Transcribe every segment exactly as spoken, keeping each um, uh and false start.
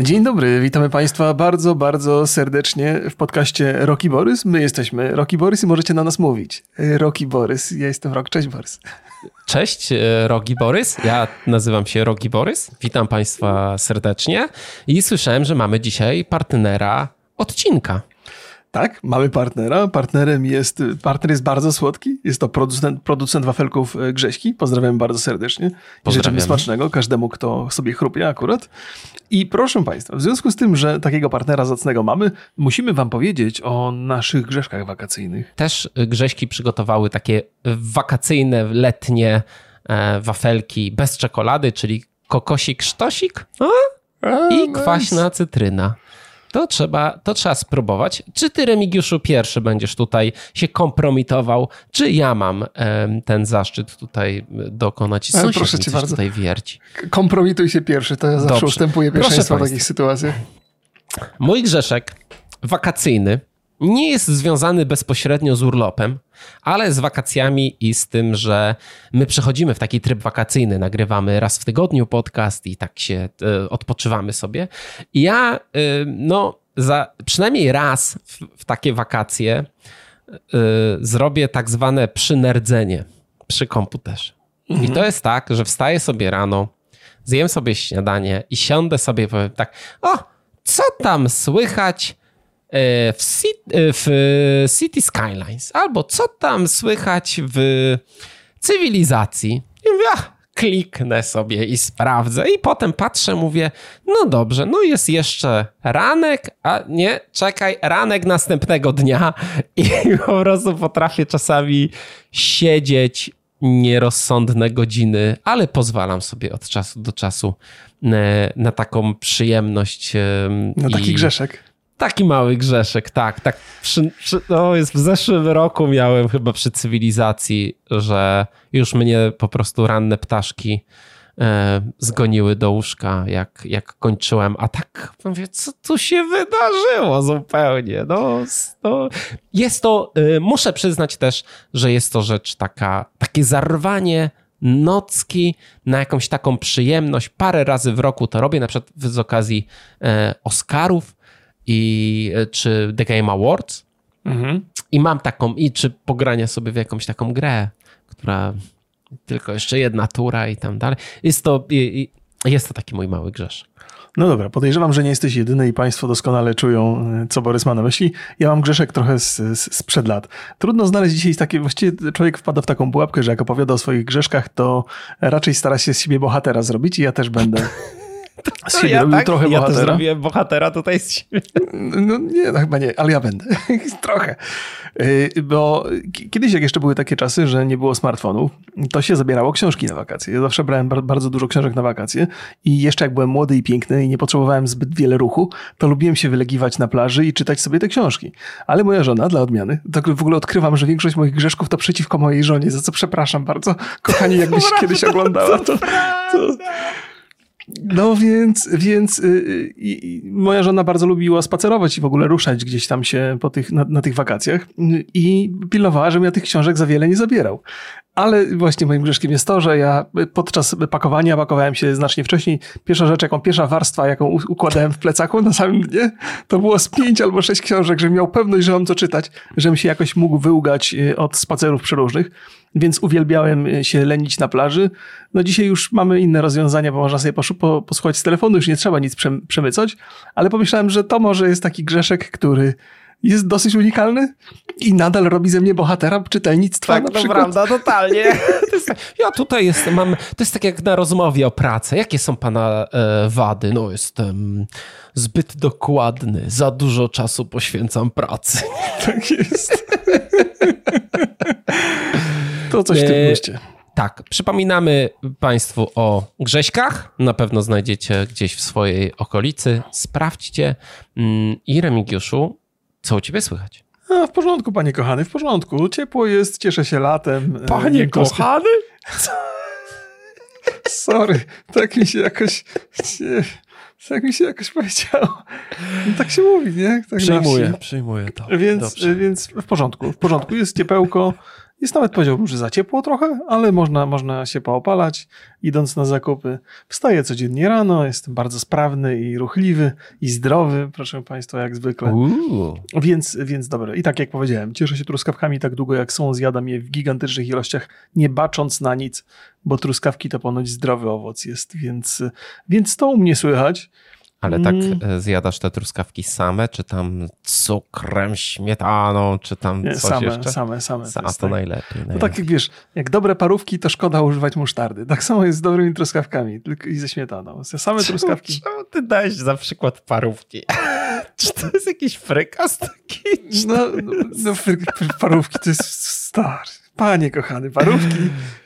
Dzień dobry, witamy Państwa bardzo, bardzo serdecznie w podcaście Rock i Borys. My jesteśmy Rock i Borys i możecie na nas mówić. Rock i Borys, ja jestem Rock, cześć Borys. Cześć, Rock i Borys, ja nazywam się Rock i Borys, witam Państwa serdecznie i słyszałem, że mamy dzisiaj partnera odcinka. Tak, mamy partnera. Partnerem jest, partner jest bardzo słodki. Jest to producent, producent wafelków Grześki. Pozdrawiam bardzo serdecznie. I życzymy smacznego każdemu, kto sobie chrupie akurat. I proszę Państwa, w związku z tym, że takiego partnera zacnego mamy, musimy Wam powiedzieć o naszych grzeszkach wakacyjnych. Też Grześki przygotowały takie wakacyjne, letnie wafelki bez czekolady, czyli kokosik sztosik i kwaśna cytryna. To trzeba, to trzeba spróbować. Czy ty, Remigiuszu, pierwszy będziesz tutaj się kompromitował? Czy ja mam em, ten zaszczyt tutaj dokonać? Sąsiad proszę cię bardzo, tutaj wierci. Kompromituj się pierwszy, to ja zawsze Dobrze. ustępuję pierwszeństwo w takich sytuacjach. Mój grzeszek wakacyjny nie jest związany bezpośrednio z urlopem, ale z wakacjami i z tym, że my przechodzimy w taki tryb wakacyjny, nagrywamy raz w tygodniu podcast i tak się y, odpoczywamy sobie. I ja y, no za, przynajmniej raz w, w takie wakacje y, zrobię tak zwane przynerdzenie przy komputerze. Mhm. I to jest tak, że wstaję sobie rano, zjem sobie śniadanie i siądę sobie i powiem tak, o, co tam słychać W City, w City Skylines, albo co tam słychać w Cywilizacji. I mówię, ach, kliknę sobie i sprawdzę. I potem patrzę, mówię, no dobrze, no jest jeszcze ranek, a nie, czekaj, ranek następnego dnia. I po prostu potrafię czasami siedzieć nierozsądne godziny, ale pozwalam sobie od czasu do czasu na taką przyjemność. Na taki i... grzeszek. Taki mały grzeszek, tak. tak przy, przy, no jest, w zeszłym roku miałem chyba przy Cywilizacji, że już mnie po prostu ranne ptaszki e, zgoniły do łóżka, jak, jak kończyłem. A tak mówię, co tu się wydarzyło zupełnie? No, no. Jest to, y, muszę przyznać też, że jest to rzecz taka, takie zarwanie nocki na jakąś taką przyjemność. Parę razy w roku to robię, na przykład z okazji e, Oscarów. I czy The Game Awards mhm. i mam taką, i czy pogrania sobie w jakąś taką grę, która tylko jeszcze jedna tura i tam dalej. Jest to, i, i jest to taki mój mały grzeszek. No dobra, podejrzewam, że nie jesteś jedyny i Państwo doskonale czują, co Borys ma na myśli. Ja mam grzeszek trochę z, z, sprzed lat. Trudno znaleźć dzisiaj takie, właściwie człowiek wpada w taką pułapkę, że jak opowiada o swoich grzeszkach, to raczej stara się z siebie bohatera zrobić i ja też będę... Z siebie ja robił tak, trochę ja bohatera. Ja też robiłem bohatera tutaj z siebie. No nie, no chyba nie, ale ja będę. trochę. Yy, bo kiedyś, jak jeszcze były takie czasy, że nie było smartfonów, to się zabierało książki na wakacje. Ja zawsze brałem bardzo dużo książek na wakacje i jeszcze jak byłem młody i piękny i nie potrzebowałem zbyt wiele ruchu, to lubiłem się wylegiwać na plaży i czytać sobie te książki. Ale moja żona, dla odmiany, tak w ogóle odkrywam, że większość moich grzeszków to przeciwko mojej żonie, za co przepraszam bardzo. Kochani, jakbyś kiedyś oglądała, to... to... No więc, więc yy, yy, moja żona bardzo lubiła spacerować i w ogóle ruszać gdzieś tam się po tych, na, na tych wakacjach yy, i pilnowała, żebym ja tych książek za wiele nie zabierał. Ale właśnie moim grzeszkiem jest to, że ja podczas pakowania pakowałem się znacznie wcześniej. Pierwsza rzecz, jaką pierwsza warstwa, jaką układałem w plecaku na samym dnie, to było z pięć albo sześć książek, żebym miał pewność, że mam co czytać, żebym się jakoś mógł wyłgać od spacerów przeróżnych. Więc uwielbiałem się lenić na plaży. No dzisiaj już mamy inne rozwiązania, bo można sobie poszu- posłuchać z telefonu, już nie trzeba nic przem- przemycać, ale pomyślałem, że to może jest taki grzeszek, który jest dosyć unikalny i nadal robi ze mnie bohatera czytelnictwa. Tak, to prawda, totalnie. To jest, ja tutaj jestem, mam, to jest tak jak na rozmowie o pracy. Jakie są pana e, wady? No jestem zbyt dokładny, za dużo czasu poświęcam pracy. Tak jest. To coś w tym guście. Tak, przypominamy Państwu o Grześkach. Na pewno znajdziecie gdzieś w swojej okolicy. Sprawdźcie. I Remigiuszu, co u ciebie słychać? A, w porządku, panie kochany, w porządku. Ciepło jest, cieszę się latem. Panie e, kochany? Co? Sorry, tak mi się jakoś... Nie, tak mi się jakoś powiedziało. No, tak się mówi, nie? Tak przyjmuję, przyjmuję to. Więc, więc w porządku, w porządku. Jest ciepełko. Jest nawet, powiedziałbym, że za ciepło trochę, ale można, można się poopalać, idąc na zakupy. Wstaję codziennie rano, jestem bardzo sprawny i ruchliwy i zdrowy, proszę Państwa, jak zwykle. Uuu. Więc, więc dobre. I tak jak powiedziałem, cieszę się truskawkami tak długo jak są, zjadam je w gigantycznych ilościach, nie bacząc na nic, bo truskawki to ponoć zdrowy owoc jest, więc, więc to u mnie słychać. Ale tak zjadasz te truskawki same, czy tam cukrem, śmietaną, czy tam nie, coś same, jeszcze? Same, same, same. A to tak. najlepiej. No tak jak wiesz, jak dobre parówki, to szkoda używać musztardy. Tak samo jest z dobrymi truskawkami tylko i ze śmietaną. Same czemu, truskawki. Czemu ty dałeś za przykład parówki? Czy to jest jakiś frykas taki? No, no parówki to jest stary. Panie kochany, parówki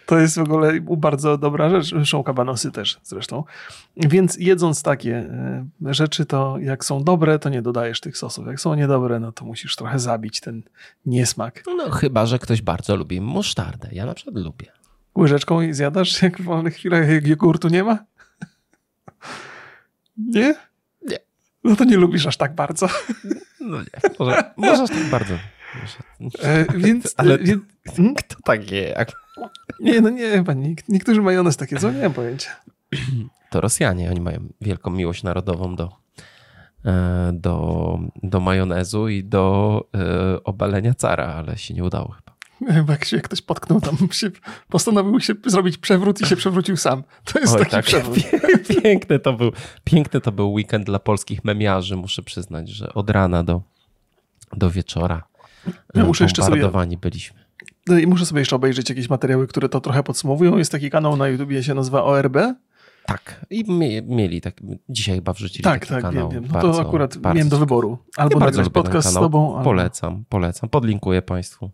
to jest w ogóle bardzo dobra rzecz. Zresztą kabanosy też zresztą. Więc jedząc takie rzeczy, to jak są dobre, to nie dodajesz tych sosów. Jak są niedobre, no to musisz trochę zabić ten niesmak. No chyba, że ktoś bardzo lubi musztardę. Ja na przykład lubię. Łyżeczką zjadasz, jak w wolnych chwilach, jak jogurtu nie ma? Nie? Nie. No to nie lubisz aż tak bardzo. No nie, może, może aż tak bardzo. E, więc, ale e, więc, hmm? Kto tak je? Jak? Nie, no nie, pani. Niektórzy majonez takie, co? Nie mam pojęcia. To Rosjanie, oni mają wielką miłość narodową do, do, do majonezu i do e, obalenia cara, ale się nie udało chyba. Chyba jak się ktoś potknął, tam się postanowił się zrobić przewrót i się przewrócił sam. To jest Oj, taki tak. przewrót. Piękny to był, piękny to był weekend dla polskich memiarzy, muszę przyznać, że od rana do, do wieczora. Ja muszę jeszcze sobie, byliśmy. Muszę sobie jeszcze obejrzeć jakieś materiały, które to trochę podsumowują. Jest taki kanał na YouTubie, się nazywa O R B. Tak. I mieli tak. Dzisiaj chyba wrzucili tak, taki tak, kanał. Tak, tak, wiem. No bardzo, to akurat bardzo, miałem do wyboru. Albo nagrać podcast z tobą. Albo... Polecam, polecam. Podlinkuję państwu.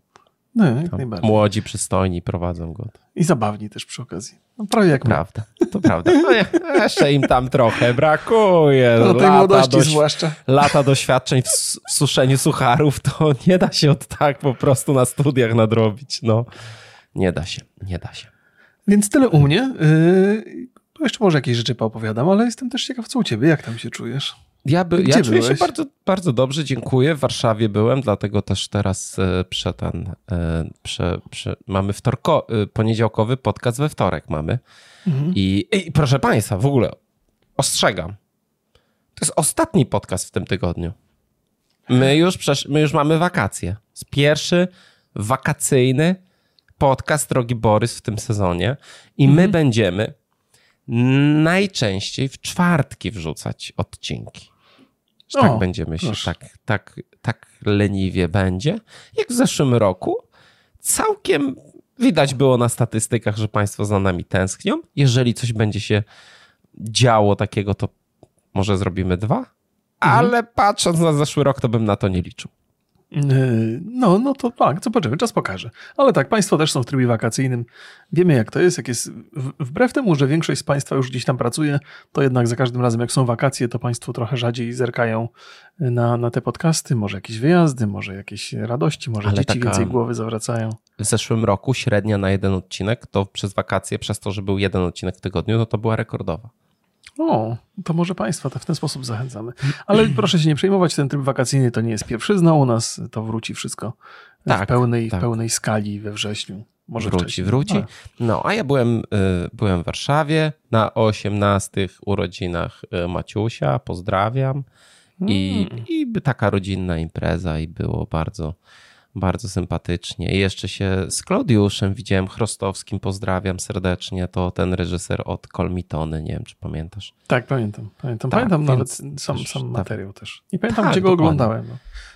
No, jak najbardziej. Młodzi, przystojni prowadzą go. I zabawni też przy okazji. No, prawie jak prawda. My. To prawda. No, ja, jeszcze im tam trochę brakuje. No, tej młodości doś, zwłaszcza. Lata doświadczeń w, w suszeniu sucharów to nie da się od tak po prostu na studiach nadrobić. No, nie da się, nie da się. Więc tyle u mnie. Yy, jeszcze może jakieś rzeczy poopowiadam, ale jestem też ciekaw, co u ciebie, jak tam się czujesz? Ja, by, ja czuję się bardzo, bardzo dobrze, dziękuję. W Warszawie byłem, dlatego też teraz y, prze ten, y, prze, prze, mamy wtorko, y, poniedziałkowy podcast we wtorek mamy. Mhm. I, I proszę państwa, w ogóle ostrzegam. To jest ostatni podcast w tym tygodniu. My już, przesz- my już mamy wakacje. Jest pierwszy wakacyjny podcast Rock i Borys w tym sezonie. I mhm. my będziemy najczęściej w czwartki wrzucać odcinki. Że tak o, będziemy się, tak, tak, tak leniwie będzie. Jak w zeszłym roku, całkiem widać było na statystykach, że państwo za nami tęsknią. Jeżeli coś będzie się działo takiego, to może zrobimy dwa, mhm. ale patrząc na zeszły rok, to bym na to nie liczył. No, no to tak, zobaczymy, czas pokaże. Ale tak, państwo też są w trybie wakacyjnym. Wiemy jak to jest, jak jest. Wbrew temu, że większość z państwa już gdzieś tam pracuje, to jednak za każdym razem jak są wakacje, to państwo trochę rzadziej zerkają na, na te podcasty. Może jakieś wyjazdy, może jakieś radości, może ale dzieci taka... więcej głowy zawracają. W zeszłym roku średnia na jeden odcinek, to przez wakacje, przez to, że był jeden odcinek w tygodniu, no to była rekordowa. O, to może państwa to w ten sposób zachęcamy. Ale proszę się nie przejmować, ten tryb wakacyjny to nie jest pierwszyzna u nas, to wróci wszystko tak, w, pełnej, tak. w pełnej skali we wrześniu. Może wróci, wcześniej. wróci. Ale. No, a ja byłem, byłem w Warszawie na osiemnastych urodzinach Maciusia, pozdrawiam. I, hmm. i taka rodzinna impreza i było bardzo, bardzo sympatycznie. I jeszcze się z Klaudiuszem widziałem, Chrostowskim, pozdrawiam serdecznie, to ten reżyser od Call Me Tony, nie wiem czy pamiętasz. Tak, pamiętam, pamiętam, tak, pamiętam nawet sam, też, sam materiał tak. też. I pamiętam, tak, gdzie go oglądałem.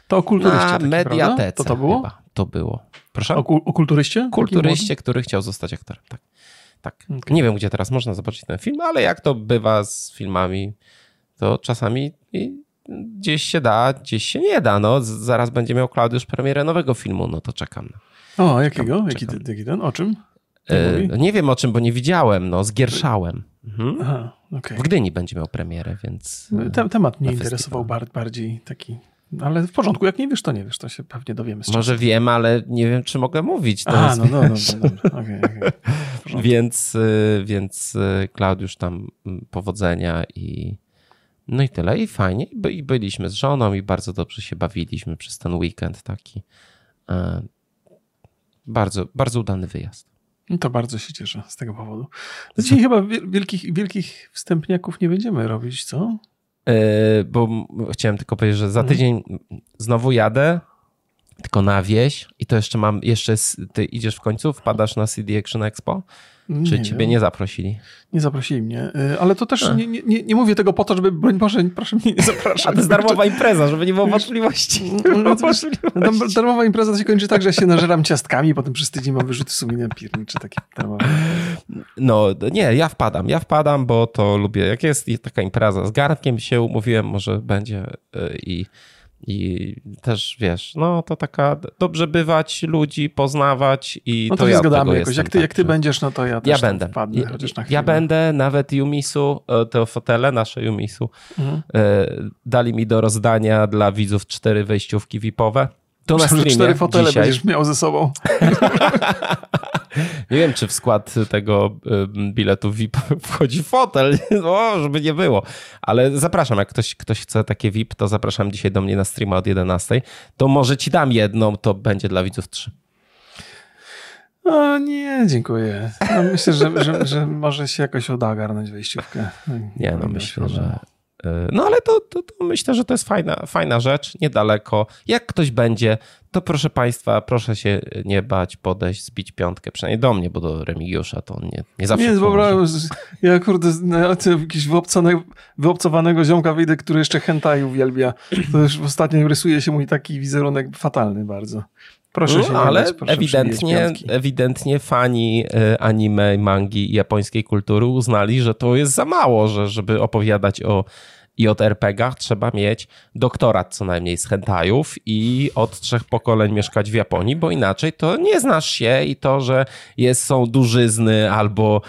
To o kulturyście. Na taki, Mediatece to, to było? Chyba. To było. Proszę? O, ku, o kulturyście? Kulturyście, który chciał zostać aktorem, tak. tak. Okay. Nie wiem, gdzie teraz można zobaczyć ten film, ale jak to bywa z filmami, to czasami... I... Gdzieś się da, gdzieś się nie da. No, zaraz będzie miał Klaudiusz premierę nowego filmu, no to czekam. O, jakiego? Czekam, jaki, czekam. Jaki ten? O czym? E, nie wiem o czym, bo nie widziałem, no zgierszałem. Mhm. Aha, okay. W Gdyni będzie miał premierę, więc... Tem, temat mnie interesował bardziej taki... Ale w porządku, jak nie wiesz, to nie wiesz, to się pewnie dowiemy. Z Może wiem, ale nie wiem, czy mogę mówić. A, no, no, no, no, no. Okay, okay. Więc, więc Klaudiusz tam powodzenia i... No i tyle, i fajnie. I byliśmy z żoną i bardzo dobrze się bawiliśmy przez ten weekend taki. Bardzo, bardzo udany wyjazd. To bardzo się cieszę z tego powodu. No dzisiaj chyba wielkich, wielkich wstępniaków nie będziemy robić, co? Yy, bo chciałem tylko powiedzieć, że za tydzień hmm. znowu jadę, tylko na wieś i to jeszcze mam, jeszcze ty idziesz w końcu, wpadasz na C D Action Expo? Czy nie ciebie wiem. nie zaprosili? Nie zaprosili mnie, ale to też nie, nie, nie, nie mówię tego po to, żeby, broń Boże, proszę mnie nie zapraszać. A to jest darmowa impreza, żeby nie było wątpliwości. No, darmowa impreza się kończy tak, że się nażeram ciastkami, potem przez tydzień mam wyrzuty sumienia piernicze, takie darmowe. No nie, ja wpadam, ja wpadam, bo to lubię. Jak jest taka impreza z garnkiem, się umówiłem, może będzie i... I też, wiesz, no to taka dobrze bywać, ludzi poznawać i no to, to ja zgadamy jakoś. Jak ty, tak, jak ty że... będziesz, no to ja też ja będę. wpadnę. Ja, chociaż na chwilę. Ja będę, nawet Jumisu, te fotele nasze Jumisu, mhm. y, dali mi do rozdania dla widzów cztery wejściówki V I P-owe. To Myślę, na streamie cztery fotele dzisiaj. Będziesz miał ze sobą. Nie wiem, czy w skład tego biletu V I P wchodzi fotel, o, żeby nie było. Ale zapraszam, jak ktoś, ktoś chce takie V I P, to zapraszam dzisiaj do mnie na streama od jedenastej. To może ci dam jedną, to będzie dla widzów trzy. O nie, dziękuję. No, myślę, że, że, że może się jakoś uda ogarnąć wejściówkę. Nie, no myślę, że... No ale to, to, to myślę, że to jest fajna, fajna rzecz, niedaleko. Jak ktoś będzie, to proszę państwa, proszę się nie bać, podejść, zbić piątkę, przynajmniej do mnie, bo do Remigiusza to on nie, nie zawsze... Nie, wyobrażam, ja kurde, ja jakiegoś wyobcowanego ziomka wyjdę, który jeszcze hentai uwielbia. To już ostatnio rysuje się mój taki wizerunek fatalny bardzo. Proszę no, się nie ale dać, proszę ewidentnie, ewidentnie fani anime, mangi i japońskiej kultury uznali, że to jest za mało, że żeby opowiadać o J R P G-ach trzeba mieć doktorat co najmniej z hentajów i od trzech pokoleń mieszkać w Japonii, bo inaczej to nie znasz się i to, że jest, są dużyzny albo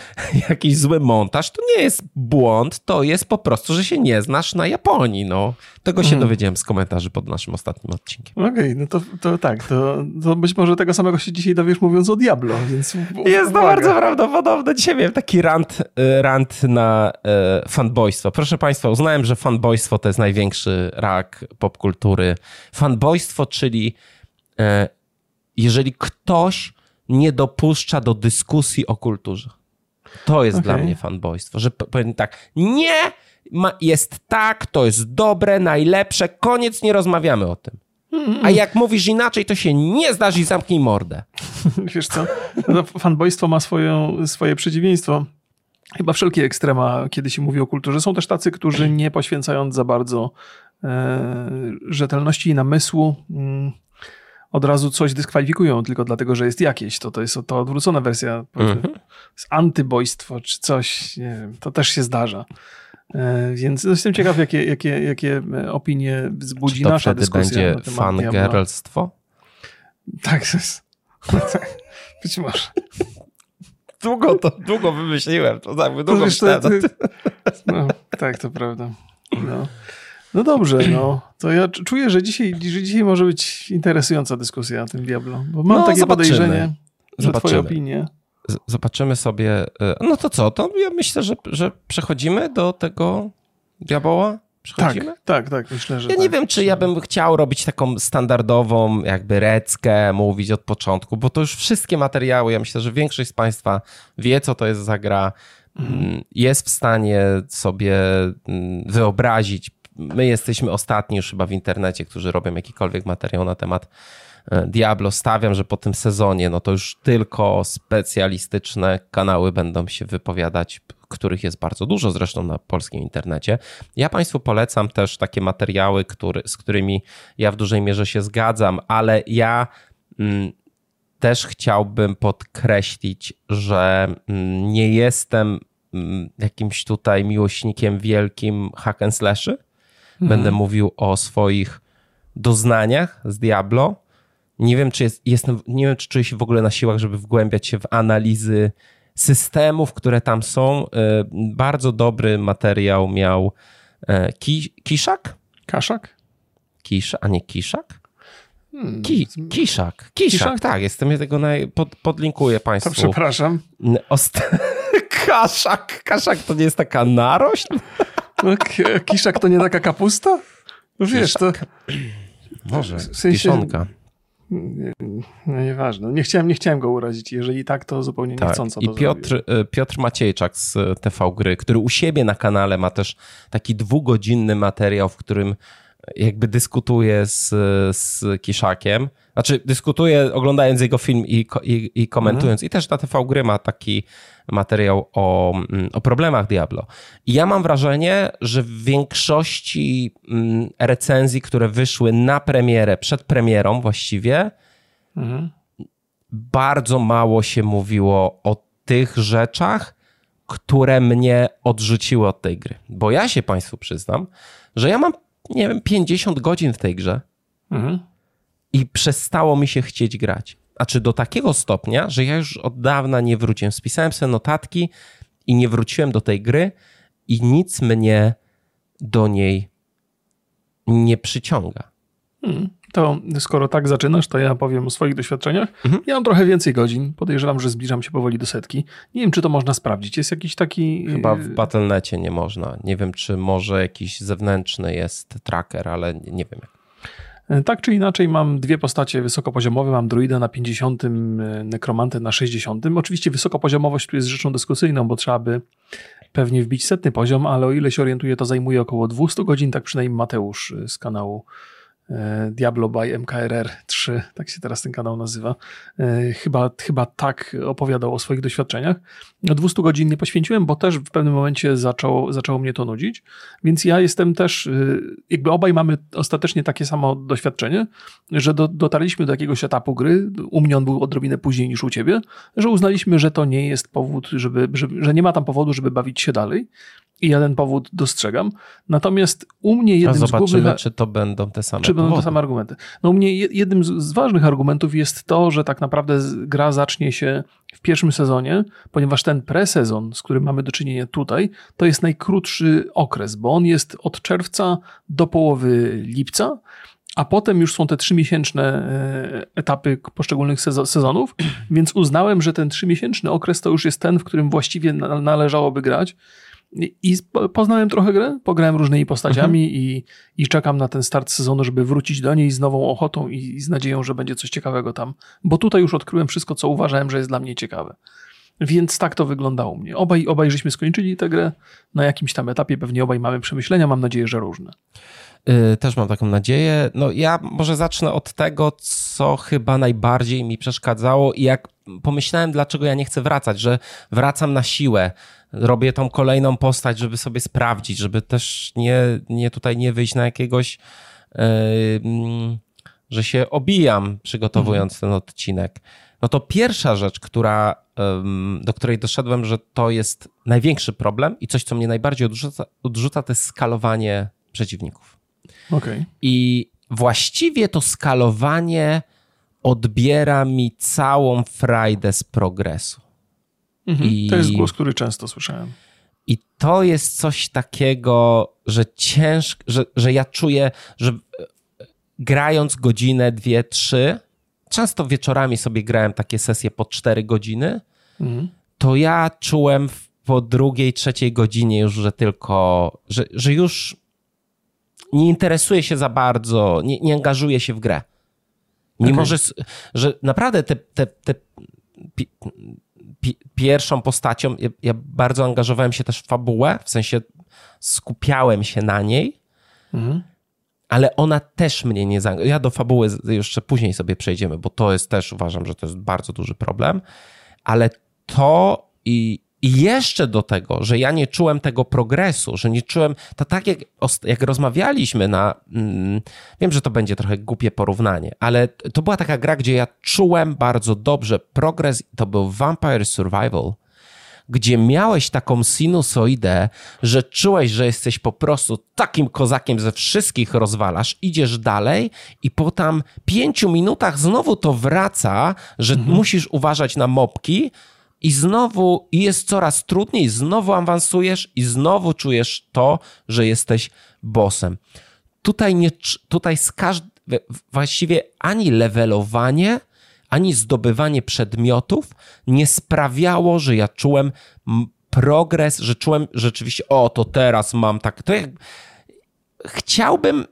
jakiś zły montaż, to nie jest błąd, to jest po prostu, że się nie znasz na Japonii. No. Tego się hmm. dowiedziałem z komentarzy pod naszym ostatnim odcinkiem. Okej, okay, no to, to tak, to, to być może tego samego się dzisiaj dowiesz mówiąc o Diablo, więc jest to bardzo prawdopodobne. Dzisiaj miałem taki rant, rant na e, fanboystwo. Proszę państwa, uznałem, że fanboystwo to jest największy rak popkultury. Fanboystwo, czyli e, jeżeli ktoś nie dopuszcza do dyskusji o kulturze. To jest okay. dla mnie fanboystwo, że powiem tak, nie ma, jest tak, to jest dobre, najlepsze, koniec, nie rozmawiamy o tym. A jak mówisz inaczej, to się nie zdarzy i zamknij mordę. Wiesz co, no, fanboystwo ma swoją, swoje przeciwieństwo. Chyba wszelkie ekstrema, kiedy się mówi o kulturze. Są też tacy, którzy nie poświęcając za bardzo e, rzetelności i namysłu mm, od razu coś dyskwalifikują tylko dlatego, że jest jakieś. To, to jest to odwrócona wersja. Mm-hmm. Antybojstwo czy coś. Nie wiem, to też się zdarza. E, więc jestem ciekaw, jakie, jakie, jakie opinie wzbudzi czy to nasza dyskusja. Czy będzie fangirlstwo? Tak, być może. Długo to, długo wymyśliłem. To tak, długo to myślałem. Ty, no, tak, to prawda. No, no dobrze, no. To ja czuję, że dzisiaj, że dzisiaj może być interesująca dyskusja o tym Diablo. Bo mam no, takie zobaczymy. podejrzenie, że zobaczymy. twoje opinie. Z- zobaczymy sobie. No to co? To ja myślę, że, że przechodzimy do tego diaboła. Tak, tak, tak, myślę, że Ja tak, nie wiem, czy ja bym chciał robić taką standardową jakby reckę, mówić od początku, bo to już wszystkie materiały, ja myślę, że większość z państwa wie, co to jest za gra, mm. jest w stanie sobie wyobrazić. My jesteśmy ostatni już chyba w internecie, którzy robią jakikolwiek materiał na temat Diablo. Stawiam, że po tym sezonie, no to już tylko specjalistyczne kanały będą się wypowiadać, których jest bardzo dużo zresztą na polskim internecie. Ja państwu polecam też takie materiały, który, z którymi ja w dużej mierze się zgadzam, ale ja mm, też chciałbym podkreślić, że mm, nie jestem mm, jakimś tutaj miłośnikiem wielkim hack and slashy. Mhm. Będę mówił o swoich doznaniach z Diablo. Nie wiem, czy jest, jestem, nie wiem, czy czuję się w ogóle na siłach, żeby wgłębiać się w analizy systemów, które tam są. Bardzo dobry materiał miał Ki, Kiszak? Kaszak? Kisz, a nie Kiszak? Hmm. Ki, Kiszak? Kiszak. Kiszak, tak. Jestem, ja tego naj, pod, podlinkuję państwu. To przepraszam. Osta... Kaszak. Kaszak to nie jest taka narośl? No, Kiszak to nie taka kapusta? No wiesz, Kiszak. To... Może, w sensie... kiszonka. No nieważne. Nie chciałem, nie chciałem go urazić. Jeżeli tak, to zupełnie tak. niechcąco to I Piotr, zrobiłem. Piotr Maciejczak z T V Gry, który u siebie na kanale ma też taki dwugodzinny materiał, w którym jakby dyskutuje z, z Kiszakiem. Znaczy dyskutuje oglądając jego film i, i, i komentując. Mhm. I też na T V Gry ma taki materiał o, o problemach Diablo. I ja mam wrażenie, że w większości recenzji, które wyszły na premierę, przed premierą właściwie, mhm. bardzo mało się mówiło o tych rzeczach, które mnie odrzuciły od tej gry. Bo ja się Państwu przyznam, że ja mam, nie wiem, pięćdziesiąt godzin w tej grze. Mhm. I przestało mi się chcieć grać. A czy do takiego stopnia, że ja już od dawna nie wróciłem. Spisałem sobie notatki i nie wróciłem do tej gry i nic mnie do niej nie przyciąga. Hmm. To skoro tak zaczynasz, to ja powiem o swoich doświadczeniach. Mhm. Ja mam trochę więcej godzin. Podejrzewam, że zbliżam się powoli do setki. Nie wiem, czy to można sprawdzić. Jest jakiś taki... Chyba w Battle dot net nie można. Nie wiem, czy może jakiś zewnętrzny jest tracker, ale nie wiem jak. Tak czy inaczej mam dwie postacie wysokopoziomowe, mam druida na pięćdziesiątym, nekromantę na sześćdziesiątym. Oczywiście wysokopoziomowość tu jest rzeczą dyskusyjną, bo trzeba by pewnie wbić setny poziom, ale o ile się orientuję, to zajmuje około dwieście godzin, tak przynajmniej Mateusz z kanału Diablo by M K R R trzy, tak się teraz ten kanał nazywa, chyba, chyba tak opowiadał o swoich doświadczeniach. dwieście godzin nie poświęciłem, bo też w pewnym momencie zaczęło, zaczęło mnie to nudzić, więc ja jestem też, jakby obaj mamy ostatecznie takie samo doświadczenie, że do, dotarliśmy do jakiegoś etapu gry, u mnie on był odrobinę później niż u ciebie, że uznaliśmy, że to nie jest powód, żeby, że, że nie ma tam powodu, żeby bawić się dalej. I ja ten powód dostrzegam. Natomiast u mnie jednym zobaczymy, z głównych... Zobaczymy, czy to będą te same czy powody. będą te same argumenty. No u mnie jednym z ważnych argumentów jest to, że tak naprawdę gra zacznie się w pierwszym sezonie, ponieważ ten presezon, z którym mamy do czynienia tutaj, to jest najkrótszy okres, bo on jest od czerwca do połowy lipca, a potem już są te trzymiesięczne etapy poszczególnych sezonów, więc uznałem, że ten trzymiesięczny okres to już jest ten, w którym właściwie należałoby grać. I poznałem trochę grę, pograłem różnymi postaciami mhm. i, i czekam na ten start sezonu, żeby wrócić do niej z nową ochotą i, i z nadzieją, że będzie coś ciekawego tam. Bo tutaj już odkryłem wszystko, co uważałem, że jest dla mnie ciekawe. Więc tak to wyglądało u mnie. Obaj, obaj żeśmy skończyli tę grę na jakimś tam etapie. Pewnie obaj mamy przemyślenia, mam nadzieję, że różne. Yy, też mam taką nadzieję. No ja może zacznę od tego, co chyba najbardziej mi przeszkadzało i jak pomyślałem, dlaczego ja nie chcę wracać, że wracam na siłę. Robię tą kolejną postać, żeby sobie sprawdzić, żeby też nie, nie tutaj nie wyjść na jakiegoś, yy, że się obijam przygotowując mhm. ten odcinek. No to pierwsza rzecz, która, yy, do której doszedłem, że to jest największy problem i coś, co mnie najbardziej odrzuca, odrzuca to jest skalowanie przeciwników. Okay. I właściwie to skalowanie odbiera mi całą frajdę z progresu. Mhm, I, to jest głos, który często słyszałem. I to jest coś takiego, że ciężko, że, że ja czuję, że grając godzinę, dwie, trzy, często wieczorami sobie grałem takie sesje po cztery godziny, mhm. to ja czułem po drugiej, trzeciej godzinie już, że tylko, że, że już nie interesuję się za bardzo, nie, nie angażuję się w grę. Mimo, okay. że, że naprawdę te... te, te pi, Pi- pierwszą postacią, ja, ja bardzo angażowałem się też w fabułę, w sensie skupiałem się na niej, mhm. ale ona też mnie nie zaangażowała. Ja do fabuły jeszcze później sobie przejdziemy, bo to jest też, uważam, że to jest bardzo duży problem, ale to i, i jeszcze do tego, że ja nie czułem tego progresu, że nie czułem, to tak jak, jak rozmawialiśmy na, mm, wiem, że to będzie trochę głupie porównanie, ale to była taka gra, gdzie ja czułem bardzo dobrze progres, to był Vampire Survival, gdzie miałeś taką sinusoidę, że czułeś, że jesteś po prostu takim kozakiem, ze wszystkich rozwalasz, idziesz dalej i po tam pięciu minutach znowu to wraca, że mhm. musisz uważać na mobki, i znowu jest coraz trudniej, znowu awansujesz i znowu czujesz to, że jesteś bossem. Tutaj, nie, tutaj z każd... właściwie ani levelowanie, ani zdobywanie przedmiotów nie sprawiało, że ja czułem progres, że czułem rzeczywiście, o to teraz mam tak... To jak... Chciałbym,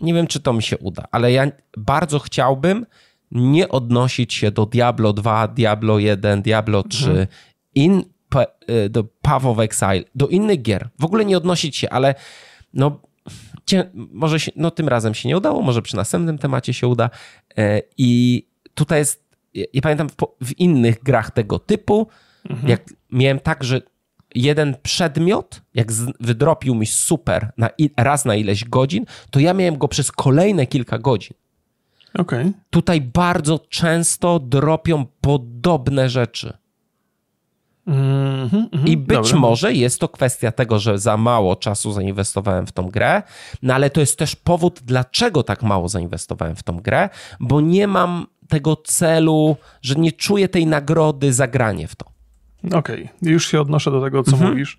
nie wiem czy to mi się uda, ale ja bardzo chciałbym nie odnosić się do Diablo dwa, Diablo jeden, Diablo trzy, mhm. in, pa, do Path of Exile, do innych gier. W ogóle nie odnosić się, ale no, cię, może się, no tym razem się nie udało, może przy następnym temacie się uda. I tutaj jest, ja pamiętam w, w innych grach tego typu, mhm. jak miałem tak, że jeden przedmiot, jak z, wydropił mi super na i, raz na ileś godzin, to ja miałem go przez kolejne kilka godzin. Okay. Tutaj bardzo często dropią podobne rzeczy. Mm-hmm, mm-hmm, I być dobra. może jest to kwestia tego, że za mało czasu zainwestowałem w tą grę, no ale to jest też powód, dlaczego tak mało zainwestowałem w tą grę, bo nie mam tego celu, że nie czuję tej nagrody za granie w to. Okej, okay. Już się odnoszę do tego, co mm-hmm. mówisz.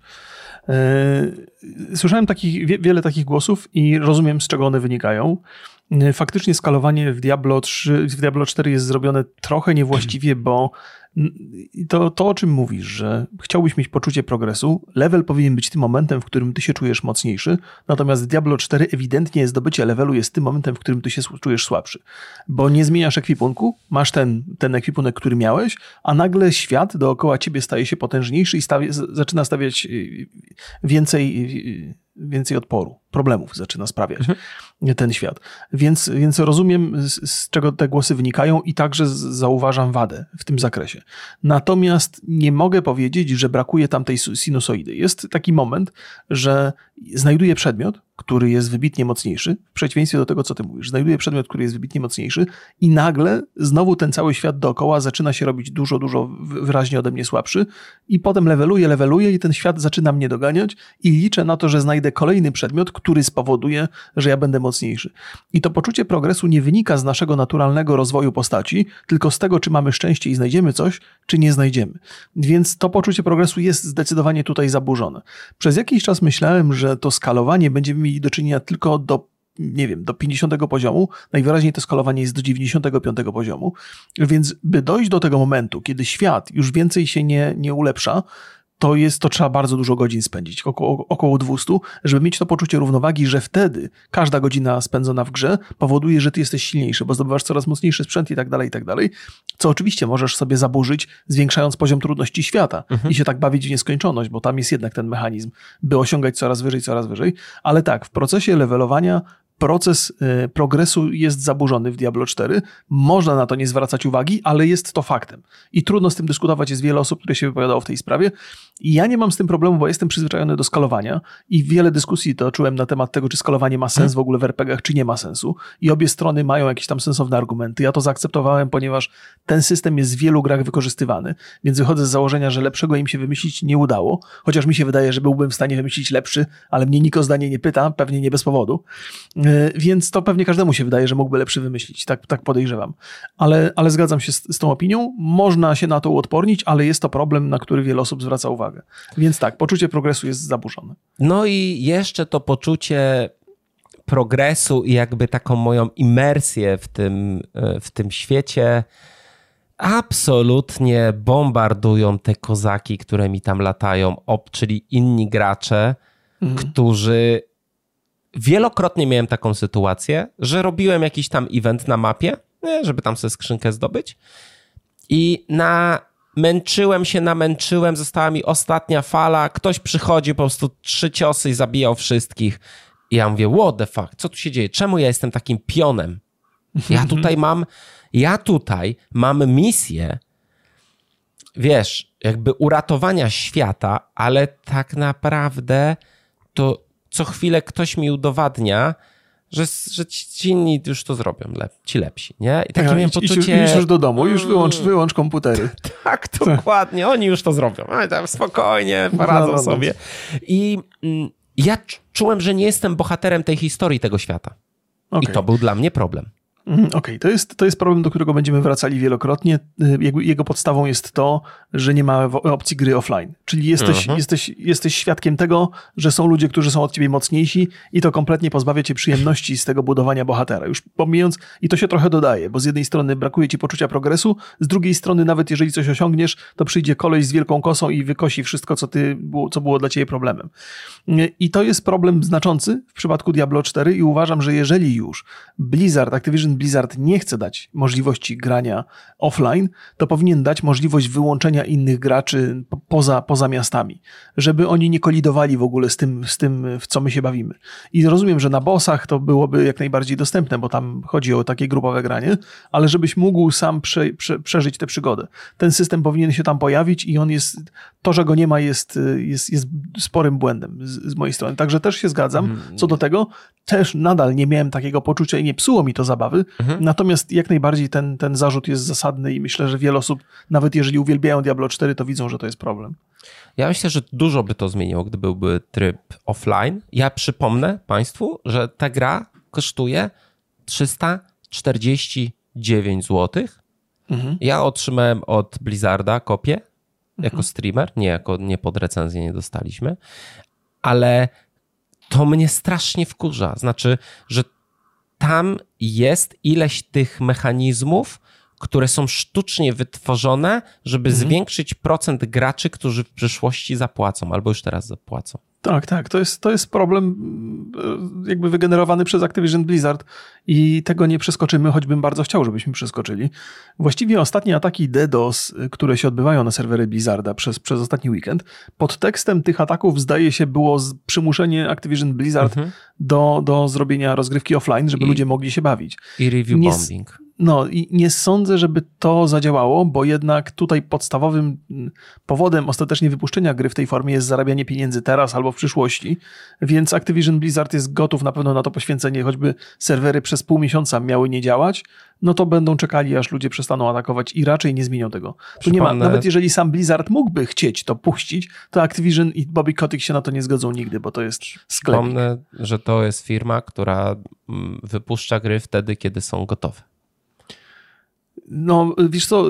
Słyszałem takich, wie, wiele takich głosów i rozumiem, z czego one wynikają. Faktycznie skalowanie w Diablo trzy, w Diablo cztery jest zrobione trochę niewłaściwie, bo to, to, o czym mówisz, że chciałbyś mieć poczucie progresu, level powinien być tym momentem, w którym ty się czujesz mocniejszy, natomiast w Diablo cztery ewidentnie zdobycie levelu jest tym momentem, w którym ty się czujesz słabszy, bo nie zmieniasz ekwipunku, masz ten, ten ekwipunek, który miałeś, a nagle świat dookoła ciebie staje się potężniejszy i stawi, zaczyna stawiać więcej... więcej odporu, problemów zaczyna sprawiać mhm. ten świat. Więc, więc rozumiem, z, z czego te głosy wynikają i także z, zauważam wadę w tym zakresie. Natomiast nie mogę powiedzieć, że brakuje tam tej sinusoidy. Jest taki moment, że znajduję przedmiot, który jest wybitnie mocniejszy, w przeciwieństwie do tego, co ty mówisz. Znajduję przedmiot, który jest wybitnie mocniejszy i nagle znowu ten cały świat dookoła zaczyna się robić dużo, dużo wyraźnie ode mnie słabszy i potem leveluje, leveluje i ten świat zaczyna mnie doganiać i liczę na to, że znajdę kolejny przedmiot, który spowoduje, że ja będę mocniejszy. I to poczucie progresu nie wynika z naszego naturalnego rozwoju postaci, tylko z tego, czy mamy szczęście i znajdziemy coś, czy nie znajdziemy. Więc to poczucie progresu jest zdecydowanie tutaj zaburzone. Przez jakiś czas myślałem, że to skalowanie będziemy mieli do czynienia tylko do, nie wiem, do pięćdziesiątego poziomu. Najwyraźniej to skalowanie jest do dziewięćdziesiątego piątego poziomu. Więc by dojść do tego momentu, kiedy świat już więcej się nie, nie ulepsza, to jest, to trzeba bardzo dużo godzin spędzić, około, około dwieście, żeby mieć to poczucie równowagi, że wtedy każda godzina spędzona w grze powoduje, że ty jesteś silniejszy, bo zdobywasz coraz mocniejszy sprzęt i tak dalej, i tak dalej, co oczywiście możesz sobie zaburzyć, zwiększając poziom trudności świata mhm. i się tak bawić w nieskończoność, bo tam jest jednak ten mechanizm, by osiągać coraz wyżej, coraz wyżej, ale tak, w procesie levelowania proces y, progresu jest zaburzony w Diablo cztery. Można na to nie zwracać uwagi, ale jest to faktem. I trudno z tym dyskutować. Jest wiele osób, które się wypowiadało w tej sprawie. I ja nie mam z tym problemu, bo jestem przyzwyczajony do skalowania i wiele dyskusji toczyłem na temat tego, czy skalowanie ma sens w ogóle w er pe gie ach, czy nie ma sensu. I obie strony mają jakieś tam sensowne argumenty. Ja to zaakceptowałem, ponieważ ten system jest w wielu grach wykorzystywany, więc wychodzę z założenia, że lepszego im się wymyślić nie udało. Chociaż mi się wydaje, że byłbym w stanie wymyślić lepszy, ale mnie nikt o zdanie nie pyta, pewnie nie bez powodu. Więc to pewnie każdemu się wydaje, że mógłby lepszy wymyślić, tak, tak podejrzewam. Ale, ale zgadzam się z, z tą opinią, można się na to uodpornić, ale jest to problem, na który wiele osób zwraca uwagę. Więc tak, poczucie progresu jest zaburzone. No i jeszcze to poczucie progresu i jakby taką moją imersję w tym, w tym świecie absolutnie bombardują te kozaki, które mi tam latają, ob, czyli inni gracze, mm. którzy... Wielokrotnie miałem taką sytuację, że robiłem jakiś tam event na mapie, żeby tam sobie skrzynkę zdobyć i namęczyłem się, namęczyłem, została mi ostatnia fala, ktoś przychodzi, po prostu trzy ciosy i zabijał wszystkich. I ja mówię, what the fuck, co tu się dzieje? Czemu ja jestem takim pionem? Ja tutaj mam, ja tutaj mam misję, wiesz, jakby uratowania świata, ale tak naprawdę to... Co chwilę ktoś mi udowadnia, że, że ci inni już to zrobią, lep, ci lepsi, nie? I takie ja, miałem i, poczucie... Idź już do domu, już wyłącz, wyłącz komputery. Tak, dokładnie, oni już to zrobią. A, tam spokojnie, poradzą no, sobie. I mm, ja czułem, że nie jestem bohaterem tej historii, tego świata. Okay. I to był dla mnie problem. Okej, okay, to, jest, to jest problem, do którego będziemy wracali wielokrotnie. Jego podstawą jest to, że nie ma opcji gry offline. Czyli jesteś, uh-huh. jesteś, jesteś świadkiem tego, że są ludzie, którzy są od ciebie mocniejsi i to kompletnie pozbawia cię przyjemności z tego budowania bohatera. Już pomijając, i to się trochę dodaje, bo z jednej strony brakuje ci poczucia progresu, z drugiej strony nawet jeżeli coś osiągniesz, to przyjdzie koleś z wielką kosą i wykosi wszystko, co, ty, co było dla ciebie problemem. I to jest problem znaczący w przypadku Diablo cztery i uważam, że jeżeli już Blizzard, Activision Activision Blizzard nie chce dać możliwości grania offline, to powinien dać możliwość wyłączenia innych graczy poza, poza miastami, żeby oni nie kolidowali w ogóle z tym, z tym, w co my się bawimy. I rozumiem, że na bossach to byłoby jak najbardziej dostępne, bo tam chodzi o takie grupowe granie, ale żebyś mógł sam prze, prze, przeżyć tę przygodę. Ten system powinien się tam pojawić i on jest, to, że go nie ma, jest, jest, jest sporym błędem z, z mojej strony. Także też się zgadzam. Mm. Co do tego, też nadal nie miałem takiego poczucia i nie psuło mi to zabawy. Mhm. Natomiast jak najbardziej ten, ten zarzut jest zasadny i myślę, że wiele osób, nawet jeżeli uwielbiają Diablo cztery, to widzą, że to jest problem. Ja myślę, że dużo by to zmieniło, gdy byłby tryb offline. Ja przypomnę Państwu, że ta gra kosztuje trzysta czterdzieści dziewięć złotych. Mhm. Ja otrzymałem od Blizzarda kopię jako mhm. streamer. Nie, jako, nie pod recenzję nie dostaliśmy. Ale to mnie strasznie wkurza. Znaczy, że tam jest ileś tych mechanizmów, które są sztucznie wytworzone, żeby mhm. zwiększyć procent graczy, którzy w przyszłości zapłacą, albo już teraz zapłacą. Tak, tak. To jest, to jest problem jakby wygenerowany przez Activision Blizzard i tego nie przeskoczymy, choćbym bardzo chciał, żebyśmy przeskoczyli. Właściwie ostatnie ataki DDoS, które się odbywają na serwery Blizzarda przez, przez ostatni weekend, pod tekstem tych ataków zdaje się było przymuszenie Activision Blizzard mhm. do, do zrobienia rozgrywki offline, żeby I, ludzie mogli się bawić. I review nie, bombing. No i nie sądzę, żeby to zadziałało, bo jednak tutaj podstawowym powodem ostatecznie wypuszczenia gry w tej formie jest zarabianie pieniędzy teraz albo w przyszłości, więc Activision Blizzard jest gotów na pewno na to poświęcenie, choćby serwery przez pół miesiąca miały nie działać, no to będą czekali, aż ludzie przestaną atakować i raczej nie zmienią tego. Tu nie ma, nawet jeżeli sam Blizzard mógłby chcieć to puścić, to Activision i Bobby Kotick się na to nie zgodzą nigdy, bo to jest sklepik. Przypomnę, że to jest firma, która wypuszcza gry wtedy, kiedy są gotowe. No, wiesz co,